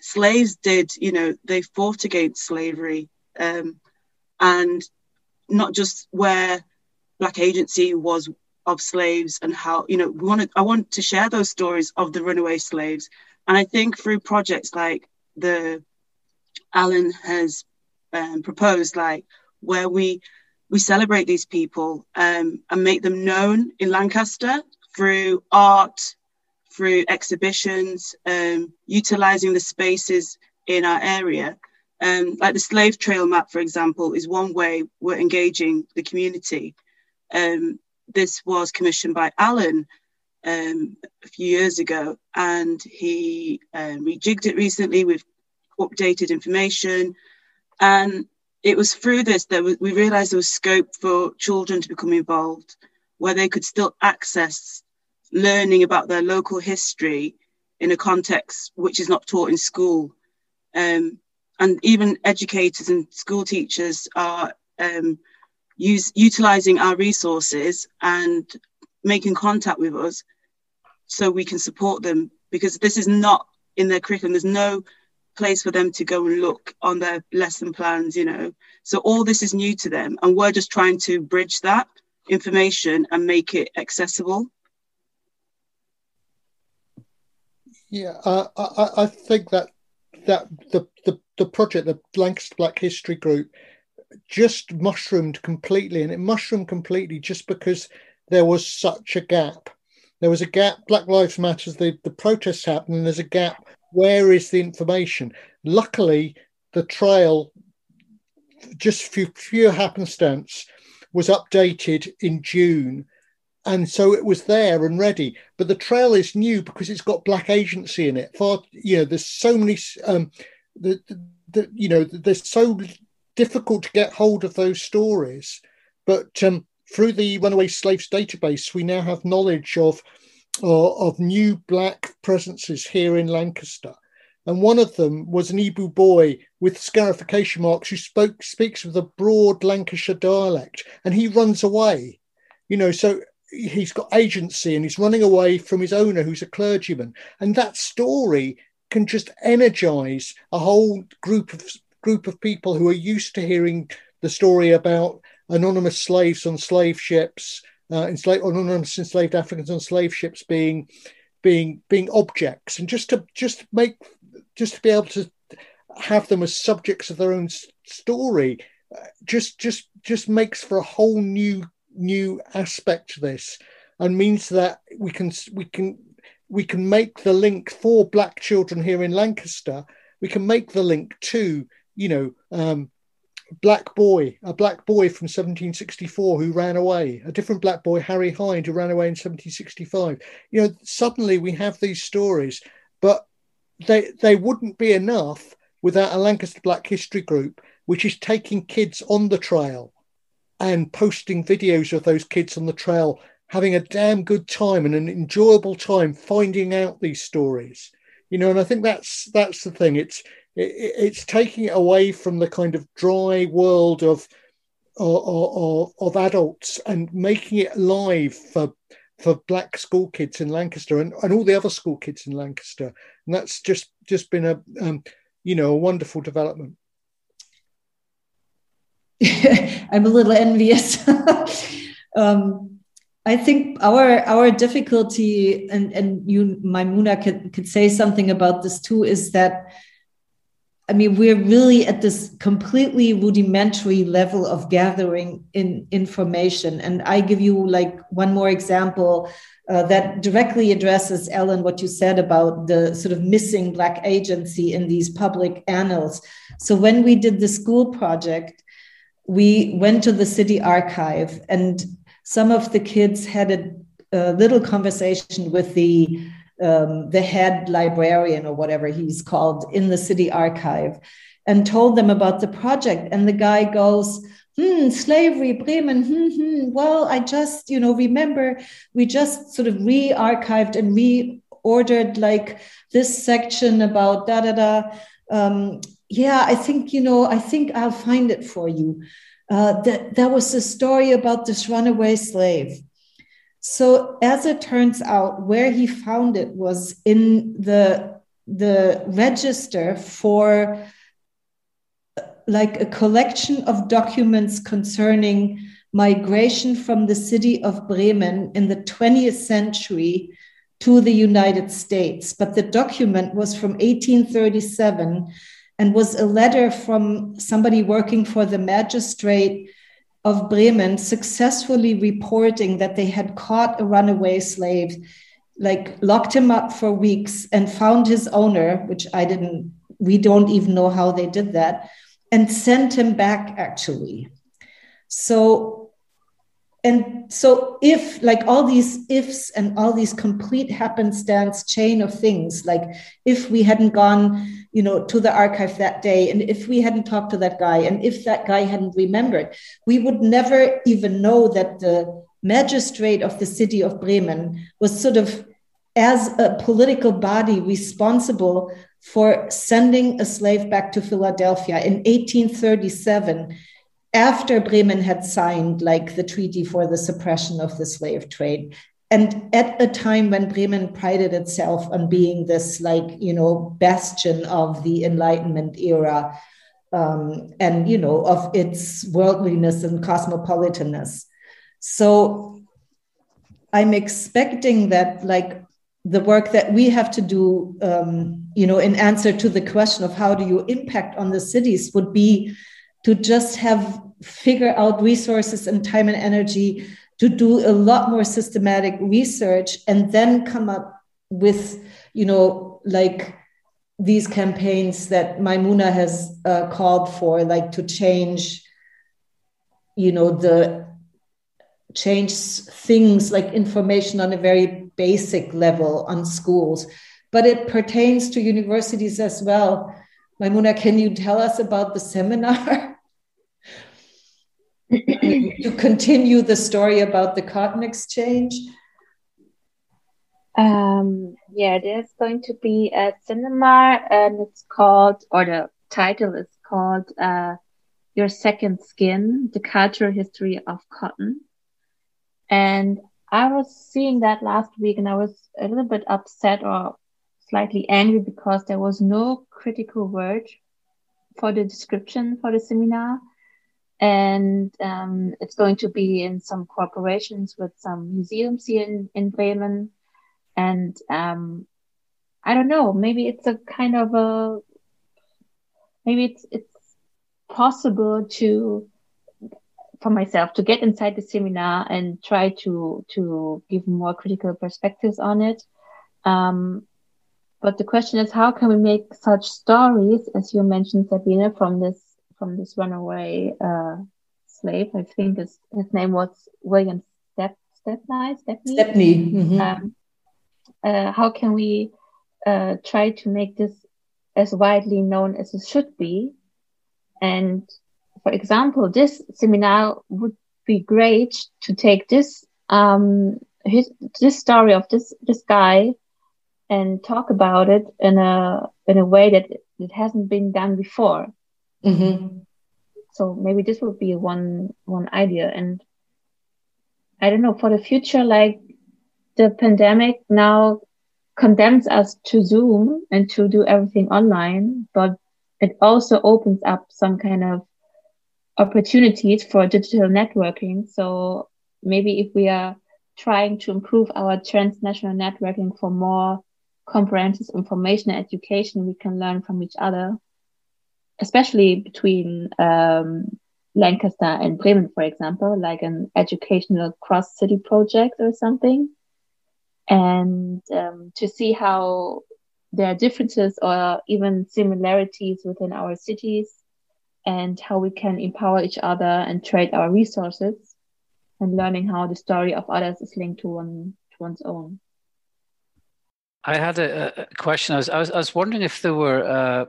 slaves they fought against slavery. And not just where Black Agency was of slaves, and how, I want to share those stories of the runaway slaves. And I think through projects like Alan has proposed, like, where we celebrate these people and make them known in Lancaster through art, through exhibitions, utilising the spaces in our area. Like the slave trail map, for example, is one way we're engaging the community. This was commissioned by Alan a few years ago, and he rejigged it recently with updated information, and it was through this that we realized there was scope for children to become involved, where they could still access learning about their local history in a context which is not taught in school. and even educators and school teachers are utilising our resources and making contact with us so we can support them, because this is not in their curriculum. There's no place for them to go and look on their lesson plans, you know. So all this is new to them, and we're just trying to bridge that information and make it accessible. Yeah, I think that the project, the Lancaster Black History Group, just mushroomed completely, and it mushroomed completely just because there was such a gap. There was a gap. Black Lives Matter, the protests happened, and there's a gap. Where is the information? Luckily, the trail, just pure happenstance, was updated in June, and so it was there and ready. But the trail is new because it's got black agency in it. For, you know, there's so many, you know, they're so difficult to get hold of those stories. But through the Runaway Slaves Database, we now have knowledge of new black presences here in Lancaster. And one of them was an Igbo boy with scarification marks who speaks with a broad Lancashire dialect, and he runs away, you know, so he's got agency and he's running away from his owner, who's a clergyman. And that story can just energize a whole group of people who are used to hearing the story about anonymous slaves on slave ships, anonymous enslaved Africans on slave ships being objects, and just to be able to have them as subjects of their own story just makes for a whole new aspect to this, and means that we can make the link for black children here in Lancaster. We can make the link to, you know, a black boy from 1764 who ran away, a different black boy, Harry Hind, who ran away in 1765. You know, suddenly we have these stories, but they wouldn't be enough without a Lancaster Black History Group, which is taking kids on the trail and posting videos of those kids on the trail, having a damn good time and an enjoyable time finding out these stories. You know, and I think that's the thing. It's taking it away from the kind of dry world of adults and making it live for black school kids in Lancaster and all the other school kids in Lancaster. And that's just been a wonderful development. I'm a little envious. I think our difficulty, and you, Maimouna, could say something about this too, is that, I mean, we're really at this completely rudimentary level of gathering in information. And I give you like one more example that directly addresses, Ellen, what you said about the sort of missing black agency in these public annals. So when we did the school project, we went to the city archive, and some of the kids had a little conversation with the head librarian, or whatever he's called, in the city archive, and told them about the project. And the guy goes, slavery, Bremen, well, I just, you know, remember we just sort of re-archived and reordered like this section about da-da-da. Yeah, I think I'll find it for you. That was the story about this runaway slave. So as it turns out, where he found it was in the register for like a collection of documents concerning migration from the city of Bremen in the 20th century to the United States. But the document was from 1837 and was a letter from somebody working for the magistrate of Bremen, successfully reporting that they had caught a runaway slave, like locked him up for weeks, and found his owner, which we don't even know how they did that, and sent him back actually. So if like all these ifs and all these complete happenstance chain of things, like if we hadn't gone, you know, to the archive that day, and if we hadn't talked to that guy, and if that guy hadn't remembered, we would never even know that the magistrate of the city of Bremen was sort of, as a political body, responsible for sending a slave back to Philadelphia in 1837, after Bremen had signed like the treaty for the suppression of the slave trade. And at a time when Bremen prided itself on being this bastion of the Enlightenment era, and, of its worldliness and cosmopolitanness. So I'm expecting that the work that we have to do, in answer to the question of how do you impact on the cities, would be to just figure out resources and time and energy to do a lot more systematic research, and then come up with, these campaigns that Maimouna has called for, to change, change things like information on a very basic level on schools, but it pertains to universities as well. Maimouna, can you tell us about the seminar? To continue the story about the Cotton Exchange? There's going to be a seminar, and the title is called Your Second Skin, the Cultural History of Cotton. And I was seeing that last week, and I was a little bit upset or slightly angry because there was no critical word for the description for the seminar. And it's going to be in some cooperations with some museums here in Bremen. And I don't know, maybe it's a kind of a, maybe it's possible to, for myself, to get inside the seminar and try to give more critical perspectives on it. But the question is, how can we make such stories, as you mentioned, Sabine, from this runaway slave? I think his name was William Stepney. Mm-hmm. How can we try to make this as widely known as it should be? And for example, this seminar would be great to take this this story of this guy and talk about it in a way that it hasn't been done before. Mm-hmm. So maybe this would be one idea. And I don't know, for the future, the pandemic now condemns us to Zoom and to do everything online, but it also opens up some kind of opportunities for digital networking. So maybe if we are trying to improve our transnational networking for more comprehensive information and education, we can learn from each other, especially between Lancaster and Bremen, for example, like an educational cross-city project or something. And to see how there are differences or even similarities within our cities, and how we can empower each other and trade our resources, and learning how the story of others is linked to one's own. I had a question. I was wondering if there were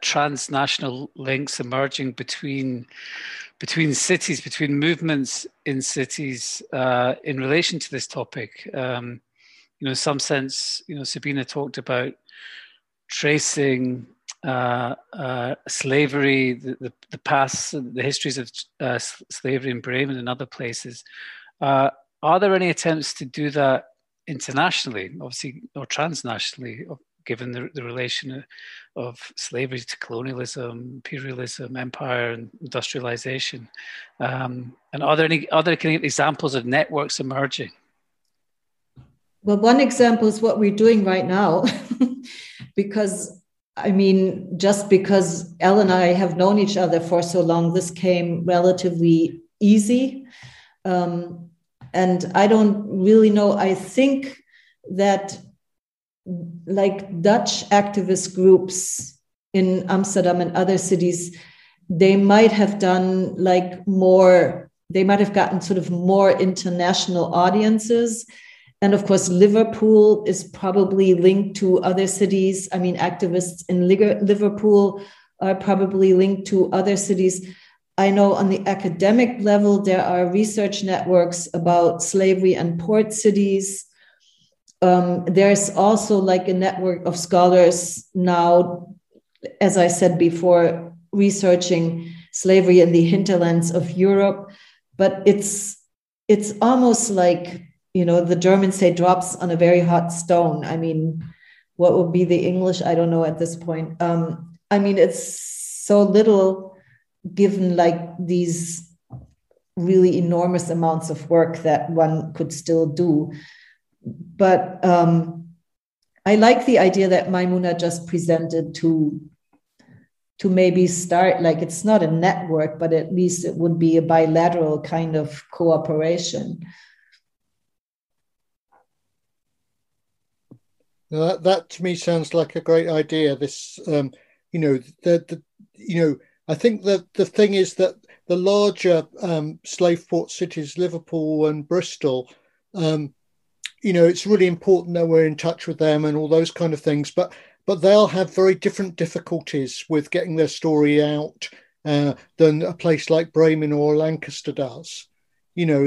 transnational links emerging between cities, between movements in cities in relation to this topic. Some sense, Sabine talked about tracing slavery, the past, the histories of slavery in Bremen and other places. Are there any attempts to do that internationally, obviously, or transnationally, given the relation of slavery to colonialism, imperialism, empire, and industrialization? And are there any other examples of networks emerging? Well, one example is what we're doing right now, because, I mean, just because Elle and I have known each other for so long, this came relatively easy. And I don't really know, I think that Dutch activist groups in Amsterdam and other cities, they might have done more, they might have gotten sort of more international audiences. And of course, Liverpool is probably linked to other cities. I mean, activists in Liverpool are probably linked to other cities. I know on the academic level, there are research networks about slavery and port cities. There's also like a network of scholars now, as I said before, researching slavery in the hinterlands of Europe, but it's almost like, you know, the Germans say drops on a very hot stone. I mean, what would be the English? I don't know at this point. I mean, it's so little given like these really enormous amounts of work that one could still do. But I like the idea that Maimouna just presented to maybe start, like it's not a network, but at least it would be a bilateral kind of cooperation. Now that to me sounds like a great idea. This, you know, I think that the thing is that the larger slave port cities, Liverpool and Bristol, you know, it's really important that we're in touch with them and all those kind of things. But they'll have very different difficulties with getting their story out than a place like Bremen or Lancaster does. You know,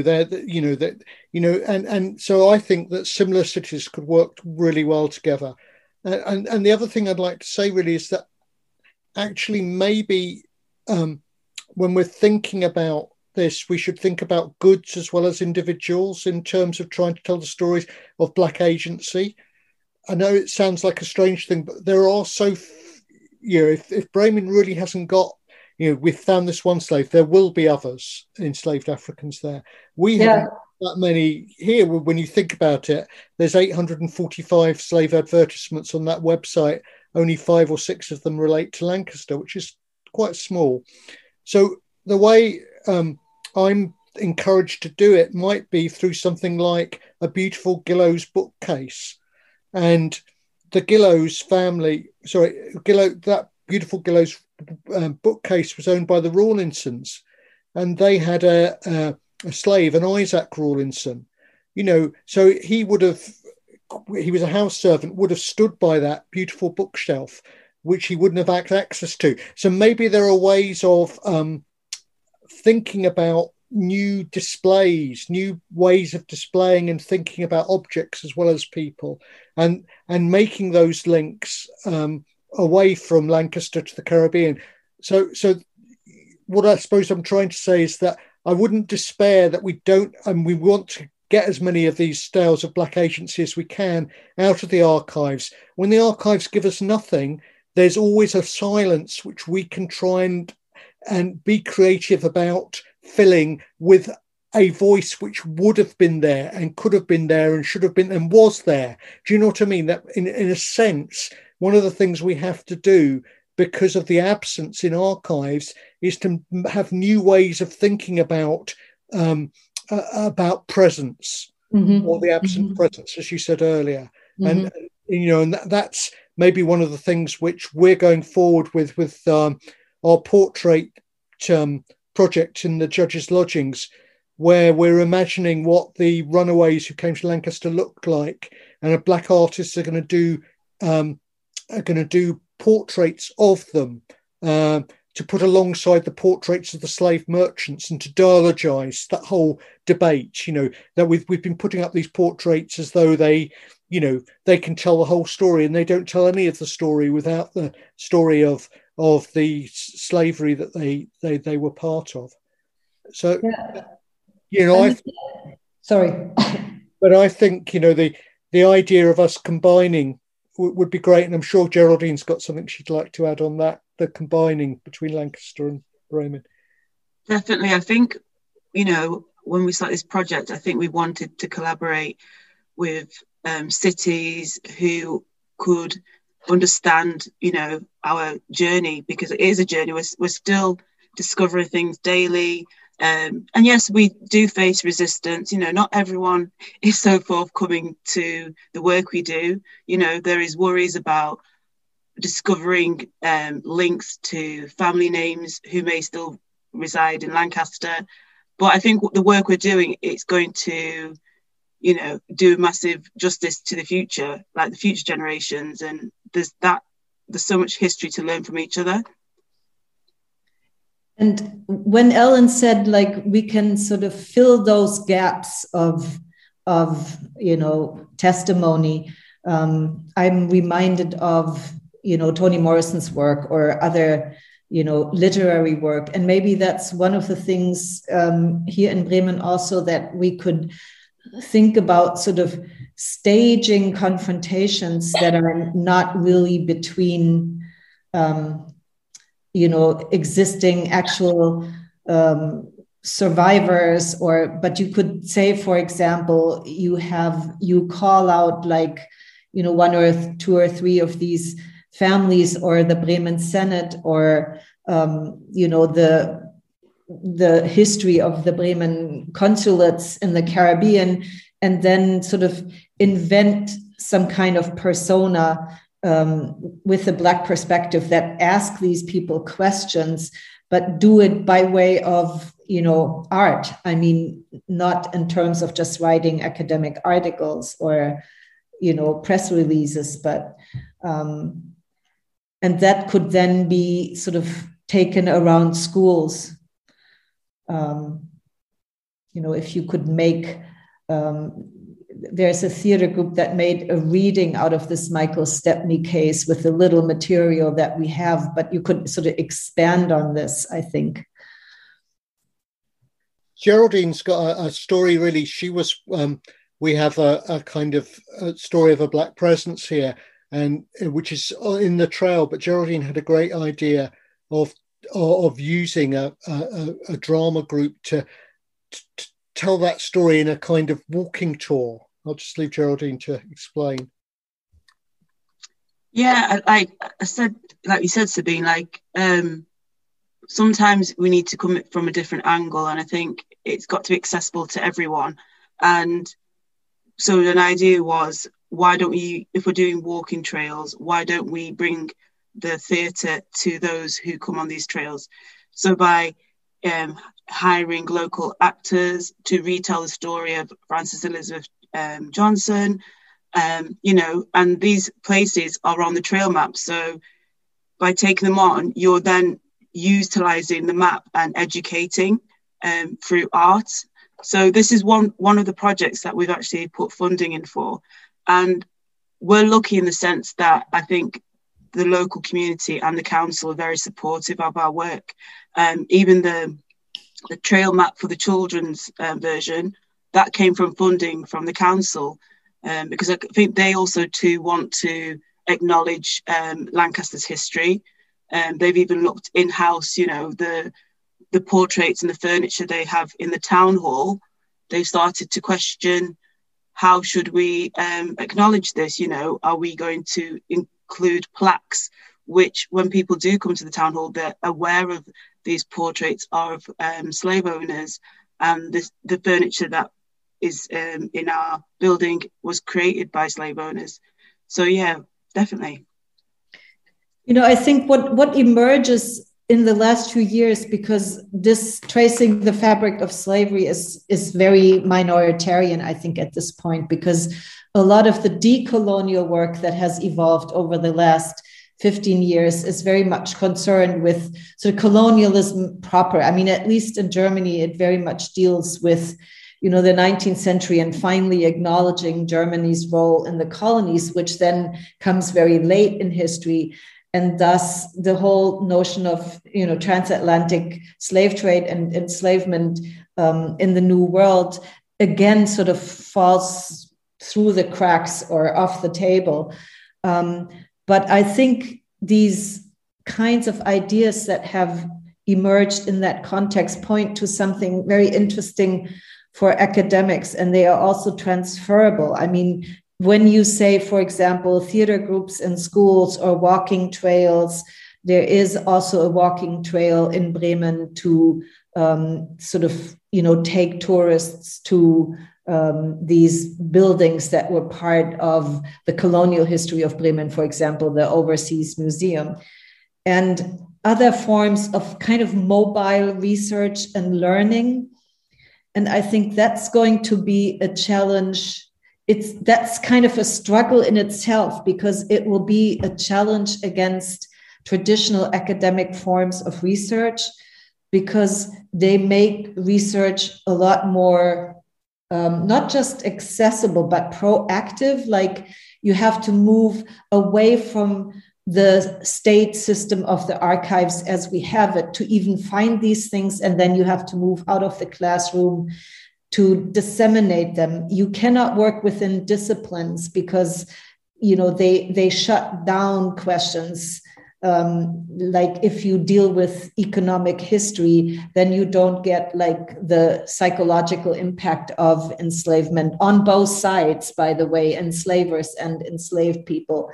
and so I think that similar cities could work really well together. And the other thing I'd like to say really is that actually maybe when we're thinking about this, we should think about goods as well as individuals in terms of trying to tell the stories of Black agency. I know it sounds like a strange thing, but there are so, you know, if Bremen really hasn't got, you know, we've found this one slave, there will be others enslaved Africans there. We haven't that many here. When you think about it, there's 845 slave advertisements on that website. Only 5 or 6 of them relate to Lancaster, which is quite small. So the way I'm encouraged to do it might be through something like a beautiful Gillows bookcase. And the Gillows family, that beautiful Gillows bookcase was owned by the Rawlinsons, and they had a slave, an Isaac Rawlinson, you know, so he was a house servant, would have stood by that beautiful bookshelf, which he wouldn't have had access to. So maybe there are ways of thinking about new displays, new ways of displaying and thinking about objects as well as people, and making those links away from Lancaster to the Caribbean. So what I suppose I'm trying to say is that I wouldn't despair that we don't, and we want to get as many of these tales of Black agency as we can out of the archives. When the archives give us nothing, there's always a silence which we can try and be creative about filling with a voice which would have been there and could have been there and should have been and was there. Do you know what I mean? That in a sense, one of the things we have to do because of the absence in archives is to have new ways of thinking about presence, mm-hmm. or the absent mm-hmm. presence, as you said earlier. Mm-hmm. And, you know, and that's maybe one of the things which we're going forward with our portrait project in the Judges' Lodgings, where we're imagining what the runaways who came to Lancaster looked like, and a Black artist are going to do portraits of them to put alongside the portraits of the slave merchants and to dialogize that whole debate. You know, that we've been putting up these portraits as though they, you know, they can tell the whole story, and they don't tell any of the story without the story of the slavery that they were part of. So, yeah. You know, sorry. But I think, you know, the idea of us combining would be great. And I'm sure Geraldine's got something she'd like to add on that, the combining between Lancaster and Bremen. Definitely. I think, you know, when we started this project, I think we wanted to collaborate with cities who could understand, you know, our journey, because it is a journey. We're still discovering things daily. And yes, we do face resistance. You know, not everyone is so forthcoming to the work we do. You know, there is worries about discovering links to family names who may still reside in Lancaster. But I think the work we're doing, it's going to, you know, do massive justice to the future, like the future generations. And there's so much history to learn from each other. And when Ellen said, like, we can sort of fill those gaps of of, you know, testimony. I'm reminded of, you know, Toni Morrison's work or other, you know, literary work. And maybe that's one of the things here in Bremen also, that we could think about sort of staging confrontations that are not really between, you know, existing actual survivors, but you could say, for example, you call out, like, you know, one or two or three of these families, or the Bremen Senate, or you know, the history of the Bremen consulates in the Caribbean, and then sort of invent some kind of persona with a Black perspective that ask these people questions, but do it by way of, you know, art. I mean, not in terms of just writing academic articles or, you know, press releases, but and that could then be sort of taken around schools. You know, if you could make, there's a theater group that made a reading out of this Michael Stepney case with the little material that we have, but you could sort of expand on this, I think. Geraldine's got a story, really. She was, we have a kind of a story of a Black presence here, and which is in the trail, but Geraldine had a great idea of using a drama group to tell that story in a kind of walking tour. I'll just leave Geraldine to explain. Yeah, like you said, Sabine, like sometimes we need to come from a different angle, and I think it's got to be accessible to everyone. And so an idea was, why don't we, if we're doing walking trails, why don't we bring the theatre to those who come on these trails? So by hiring local actors to retell the story of Frances Elizabeth Johnson, you know, and these places are on the trail map. So by taking them on, you're then utilising the map and educating through art. So this is one of the projects that we've actually put funding in for. And we're lucky in the sense that I think the local community and the council are very supportive of our work. Even the trail map for the children's version, that came from funding from the council, because I think they also too want to acknowledge Lancaster's history. They've even looked in-house, you know, the portraits and the furniture they have in the town hall. They've started to question, how should we acknowledge this? You know, are we going to include plaques, which when people do come to the town hall, they're aware of these portraits are of slave owners, and the furniture that is in our building was created by slave owners. So yeah, definitely. You know, I think what emerges in the last few years, because this tracing the fabric of slavery is very minoritarian, I think, at this point, because a lot of the decolonial work that has evolved over the last 15 years is very much concerned with sort of colonialism proper. I mean, at least in Germany, it very much deals with, you know, the 19th century and finally acknowledging Germany's role in the colonies, which then comes very late in history. And thus the whole notion of, you know, transatlantic slave trade and enslavement in the New World, again, sort of falls through the cracks or off the table. But I think these kinds of ideas that have emerged in that context point to something very interesting for academics, and they are also transferable. I mean, when you say, for example, theater groups in schools or walking trails, there is also a walking trail in Bremen to sort of, you know, take tourists to these buildings that were part of the colonial history of Bremen, for example, the Overseas Museum, and other forms of kind of mobile research and learning. And I think that's going to be a challenge. That's kind of a struggle in itself, because it will be a challenge against traditional academic forms of research, because they make research a lot more not just accessible, but proactive. Like you have to move away from the state system of the archives as we have it to even find these things. And then you have to move out of the classroom to disseminate them. You cannot work within disciplines because, you know, they shut down questions. Like if you deal with economic history, then you don't get like the psychological impact of enslavement on both sides, by the way, enslavers and enslaved people.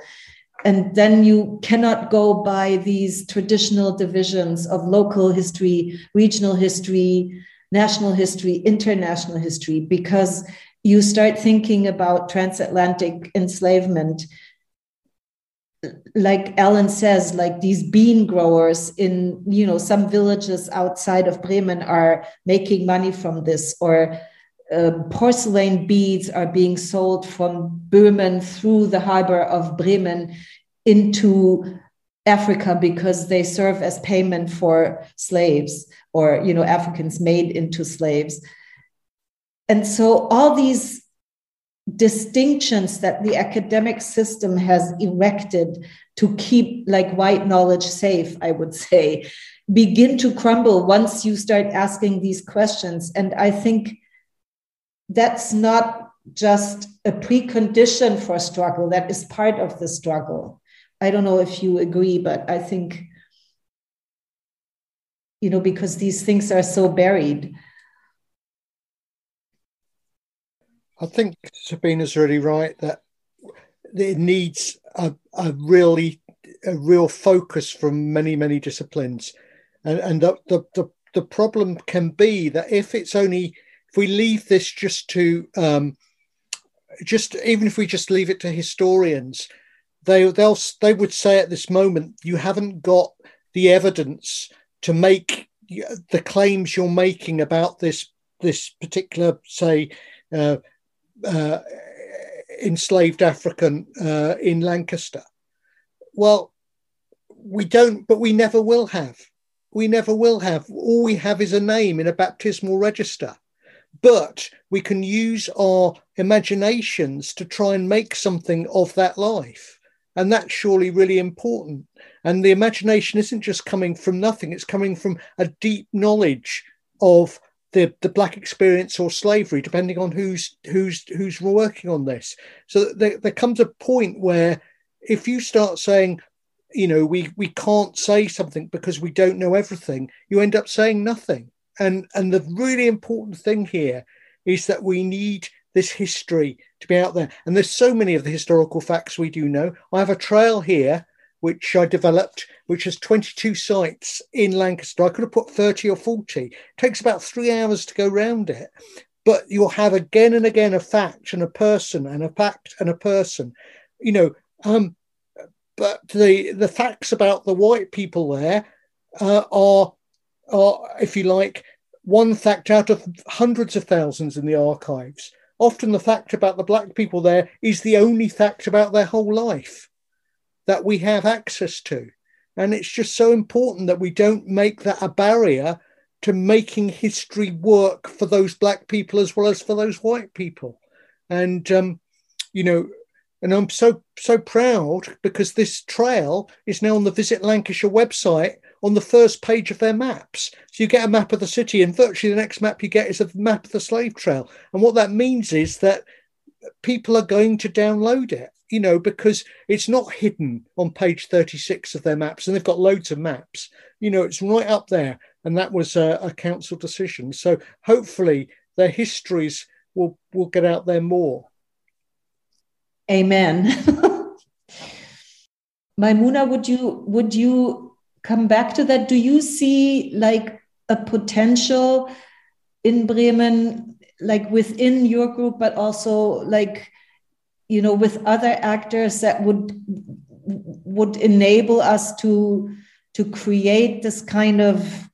And then you cannot go by these traditional divisions of local history, regional history, national history, international history, because you start thinking about transatlantic enslavement. Like Alan says, like these bean growers in, you know, some villages outside of Bremen are making money from this, or porcelain beads are being sold from Bremen through the harbor of Bremen into Africa because they serve as payment for slaves, or, you know, Africans made into slaves. And so all these distinctions that the academic system has erected to keep like white knowledge safe, I would say, begin to crumble once you start asking these questions. And I think that's not just a precondition for struggle, that is part of the struggle. I don't know if you agree, but I think, you know, because these things are so buried. I think Sabina's really right that it needs a real focus from many disciplines, and the problem can be that if we leave this just to even if we just leave it to historians, they would say at this moment you haven't got the evidence to make the claims you're making about this particular enslaved African in Lancaster. Well, we don't, but we never will have. All we have is a name in a baptismal register. But we can use our imaginations to try and make something of that life. And that's surely really important. And the imagination isn't just coming from nothing. It's coming from a deep knowledge of the black experience or slavery, depending on who's working on this. So there comes a point where if you start saying, you know, we can't say something because we don't know everything, you end up saying nothing. And the really important thing here is that we need this history to be out there. And there's so many of the historical facts we do know. I have a trail here, which I developed, which has 22 sites in Lancaster. I could have put 30 or 40. It takes about 3 hours to go round it. But you'll have again and again a fact and a person and a fact and a person. You know, but the facts about the white people there are, if you like, one fact out of hundreds of thousands in the archives. Often the fact about the black people there is the only fact about their whole life that we have access to. And it's just so important that we don't make that a barrier to making history work for those black people as well as for those white people. And, you know, and I'm so proud because this trail is now on the Visit Lancashire website on the first page of their maps. So you get a map of the city and virtually the next map you get is a map of the slave trail. And what that means is that people are going to download it, you know, because it's not hidden on page 36 of their maps, and they've got loads of maps, you know, it's right up there. And that was a council decision. So hopefully their histories will get out there more. Amen. Maimouna, would you come back to that? Do you see like a potential in Bremen, like within your group, but also like, you know, with other actors that would enable us to create this kind of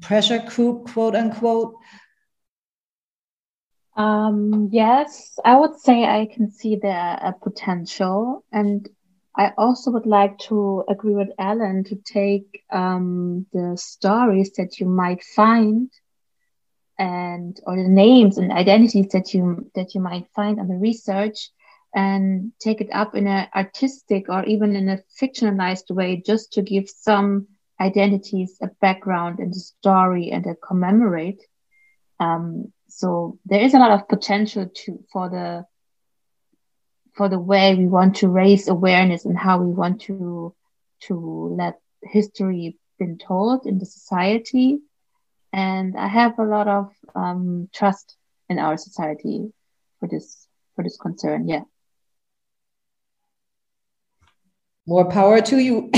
pressure group, quote unquote? Yes, I would say I can see there a potential. And I also would like to agree with Alan to take the stories that you might find and or the names and identities that you might find on the research, and take it up in an artistic or even in a fictionalized way, just to give some identities a background and a story and a commemorate. So there is a lot of potential for the way we want to raise awareness and how we want to let history been told in the society. And I have a lot of trust in our society for this concern. Yeah. More power to you.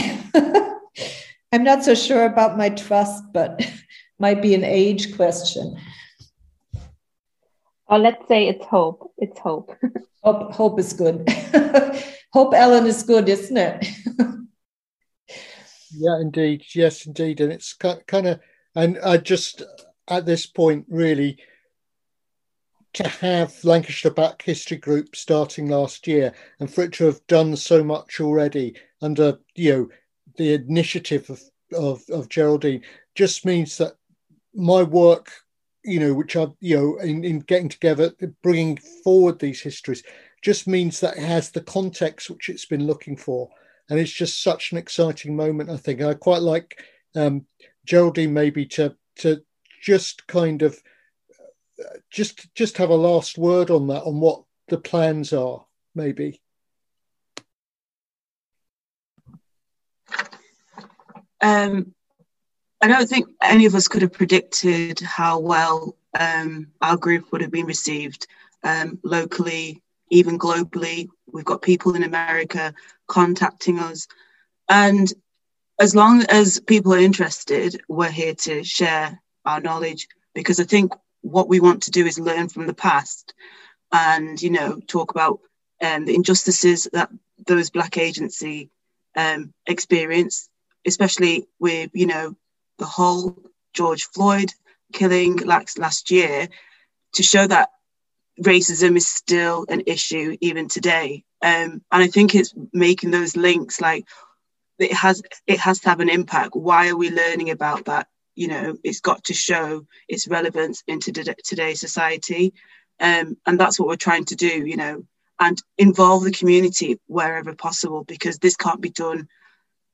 I'm not so sure about my trust, but might be an age question. Or let's say it's hope. It's hope. Hope is good. Hope, Alan, is good, isn't it? Yeah, indeed. Yes, indeed. And it's kind of, and I just at this point really, to have Lancaster Black History Group starting last year and for it to have done so much already under, you know, the initiative of Geraldine, just means that my work, you know, which I, you know, in getting together, bringing forward these histories, just means that it has the context which it's been looking for. And it's just such an exciting moment, I think. I quite like Geraldine maybe to just kind of just have a last word on that, on what the plans are, maybe. I don't think any of us could have predicted how well our group would have been received locally, even globally. We've got people in America contacting us. And as long as people are interested, we're here to share our knowledge, because I think what we want to do is learn from the past and, you know, talk about the injustices that those Black agency experienced, especially with, you know, the whole George Floyd killing last year, to show that racism is still an issue even today. And I think it's making those links, like it has to have an impact. Why are we learning about that? You know, it's got to show its relevance into today's society. And that's what we're trying to do, you know, and involve the community wherever possible, because this can't be done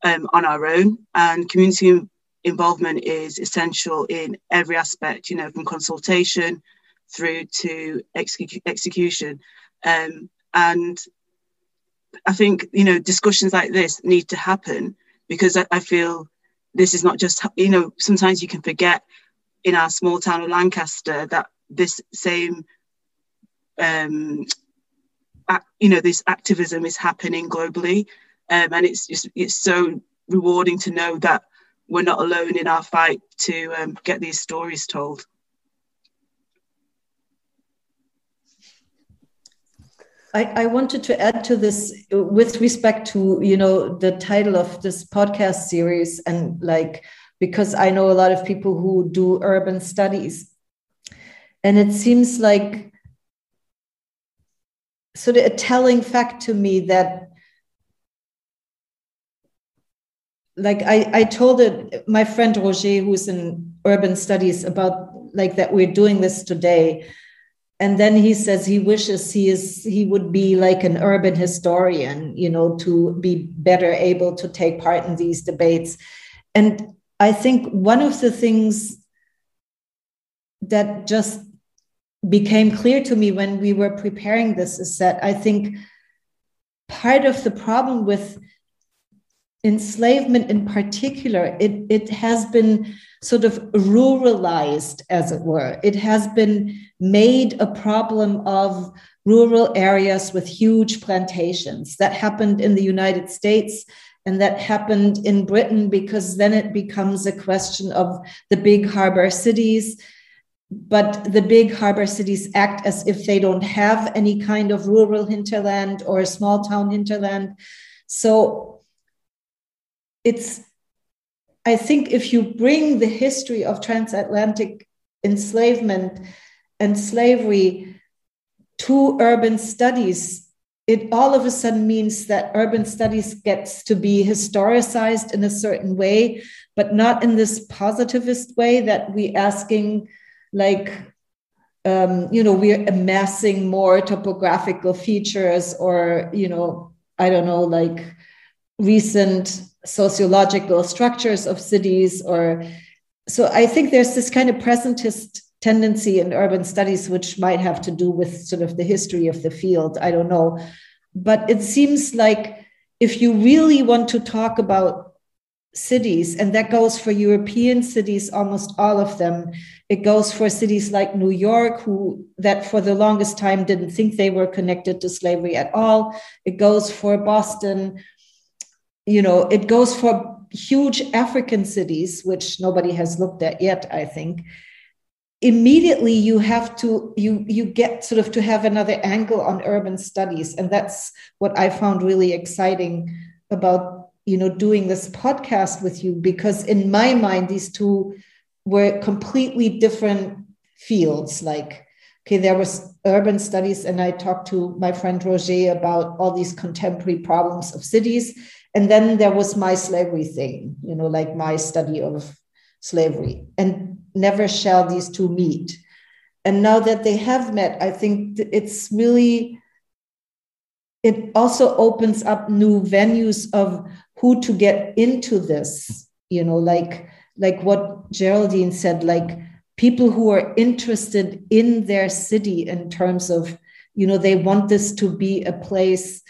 on our own. And community involvement is essential in every aspect, you know, from consultation through to execution. And I think, you know, discussions like this need to happen, because I feel this is not just, you know, sometimes you can forget in our small town of Lancaster that this same, you know, this activism is happening globally. And it's just, it's so rewarding to know that we're not alone in our fight to get these stories told. I wanted to add to this with respect to, you know, the title of this podcast series, and like, because I know a lot of people who do urban studies, and it seems like sort of a telling fact to me that, like, I told it, my friend Roger, who's in urban studies, about like that we're doing this today. And then he says he wishes he would be like an urban historian, you know, to be better able to take part in these debates. And I think one of the things that just became clear to me when we were preparing this is that I think part of the problem with enslavement in particular, it has been sort of ruralized, as it were. It has been made a problem of rural areas with huge plantations. That happened in the United States and that happened in Britain, because then it becomes a question of the big harbor cities. But the big harbor cities act as if they don't have any kind of rural hinterland or a small town hinterland. So it's, I think if you bring the history of transatlantic enslavement and slavery to urban studies, it all of a sudden means that urban studies gets to be historicized in a certain way, but not in this positivist way that we asking, like, we're amassing more topographical features or, like recent sociological structures of cities or, so I think there's this kind of presentist tendency in urban studies, which might have to do with sort of the history of the field. I don't know. But it seems like if you really want to talk about cities, and that goes for European cities, almost all of them. It goes for cities like New York, that for the longest time didn't think they were connected to slavery at all. It goes for Boston, it goes for huge African cities, which nobody has looked at yet, I think. Immediately you have to, you get sort of to have another angle on urban studies. And that's what I found really exciting about doing this podcast with you, because in my mind, these two were completely different fields. Like, okay, there was urban studies, and I talked to my friend Roger about all these contemporary problems of cities. And then there was my slavery thing, like my study of slavery, and never shall these two meet. And now that they have met, I think it's really, it also opens up new venues of who to get into this, like what Geraldine said, like people who are interested in their city in terms of, they want this to be a place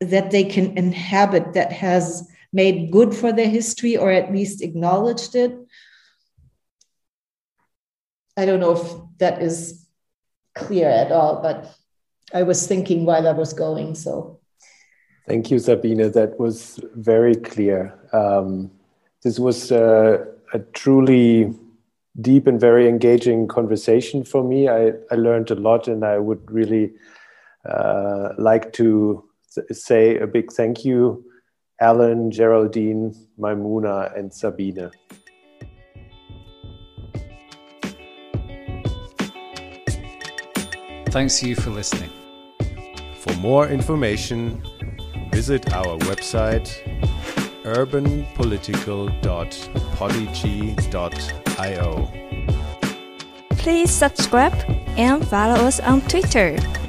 that they can inhabit that has made good for their history or at least acknowledged it. I don't know if that is clear at all, but I was thinking while I was going, so. Thank you, Sabine. That was very clear. This was a truly deep and very engaging conversation for me. I learned a lot, and I would really like to say a big thank you, Alan, Geraldine, Maimouna, and Sabine. Thanks to you for listening. For more information, visit our website urbanpolitical.podigy.io. Please subscribe and follow us on Twitter.